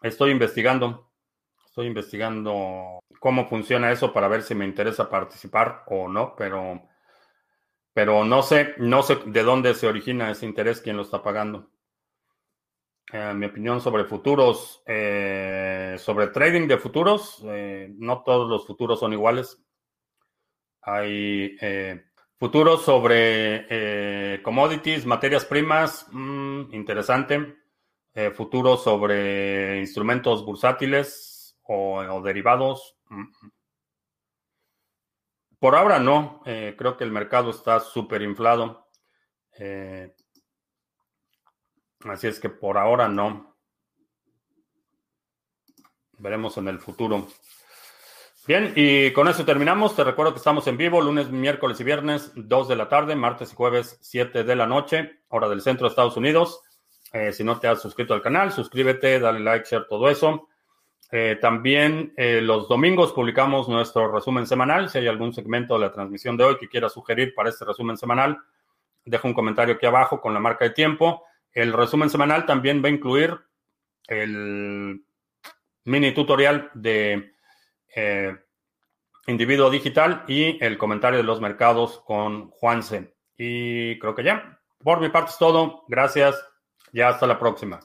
estoy investigando. Estoy investigando cómo funciona eso para ver si me interesa participar o no, pero, pero no sé, no sé de dónde se origina ese interés, quién lo está pagando. Eh, mi opinión sobre futuros, eh, sobre trading de futuros, eh, no todos los futuros son iguales. Hay eh, futuros sobre eh, commodities, materias primas, mmm, interesante. eh, futuro sobre instrumentos bursátiles o, o derivados. Por ahora no. Eh, creo que el mercado está súper inflado. Eh, así es que por ahora no. Veremos en el futuro. Bien, y con eso terminamos. Te recuerdo que estamos en vivo lunes, miércoles y viernes, dos de la tarde, martes y jueves, siete de la noche, hora del centro de Estados Unidos. Eh, si no te has suscrito al canal, suscríbete, dale like, share, todo eso. Eh, también eh, los domingos publicamos nuestro resumen semanal. Si hay algún segmento de la transmisión de hoy que quieras sugerir para este resumen semanal, deja un comentario aquí abajo con la marca de tiempo. El resumen semanal también va a incluir el mini tutorial de... Eh, individuo digital y el comentario de los mercados con Juanse. Y creo que ya. Por mi parte es todo. Gracias. Ya hasta la próxima.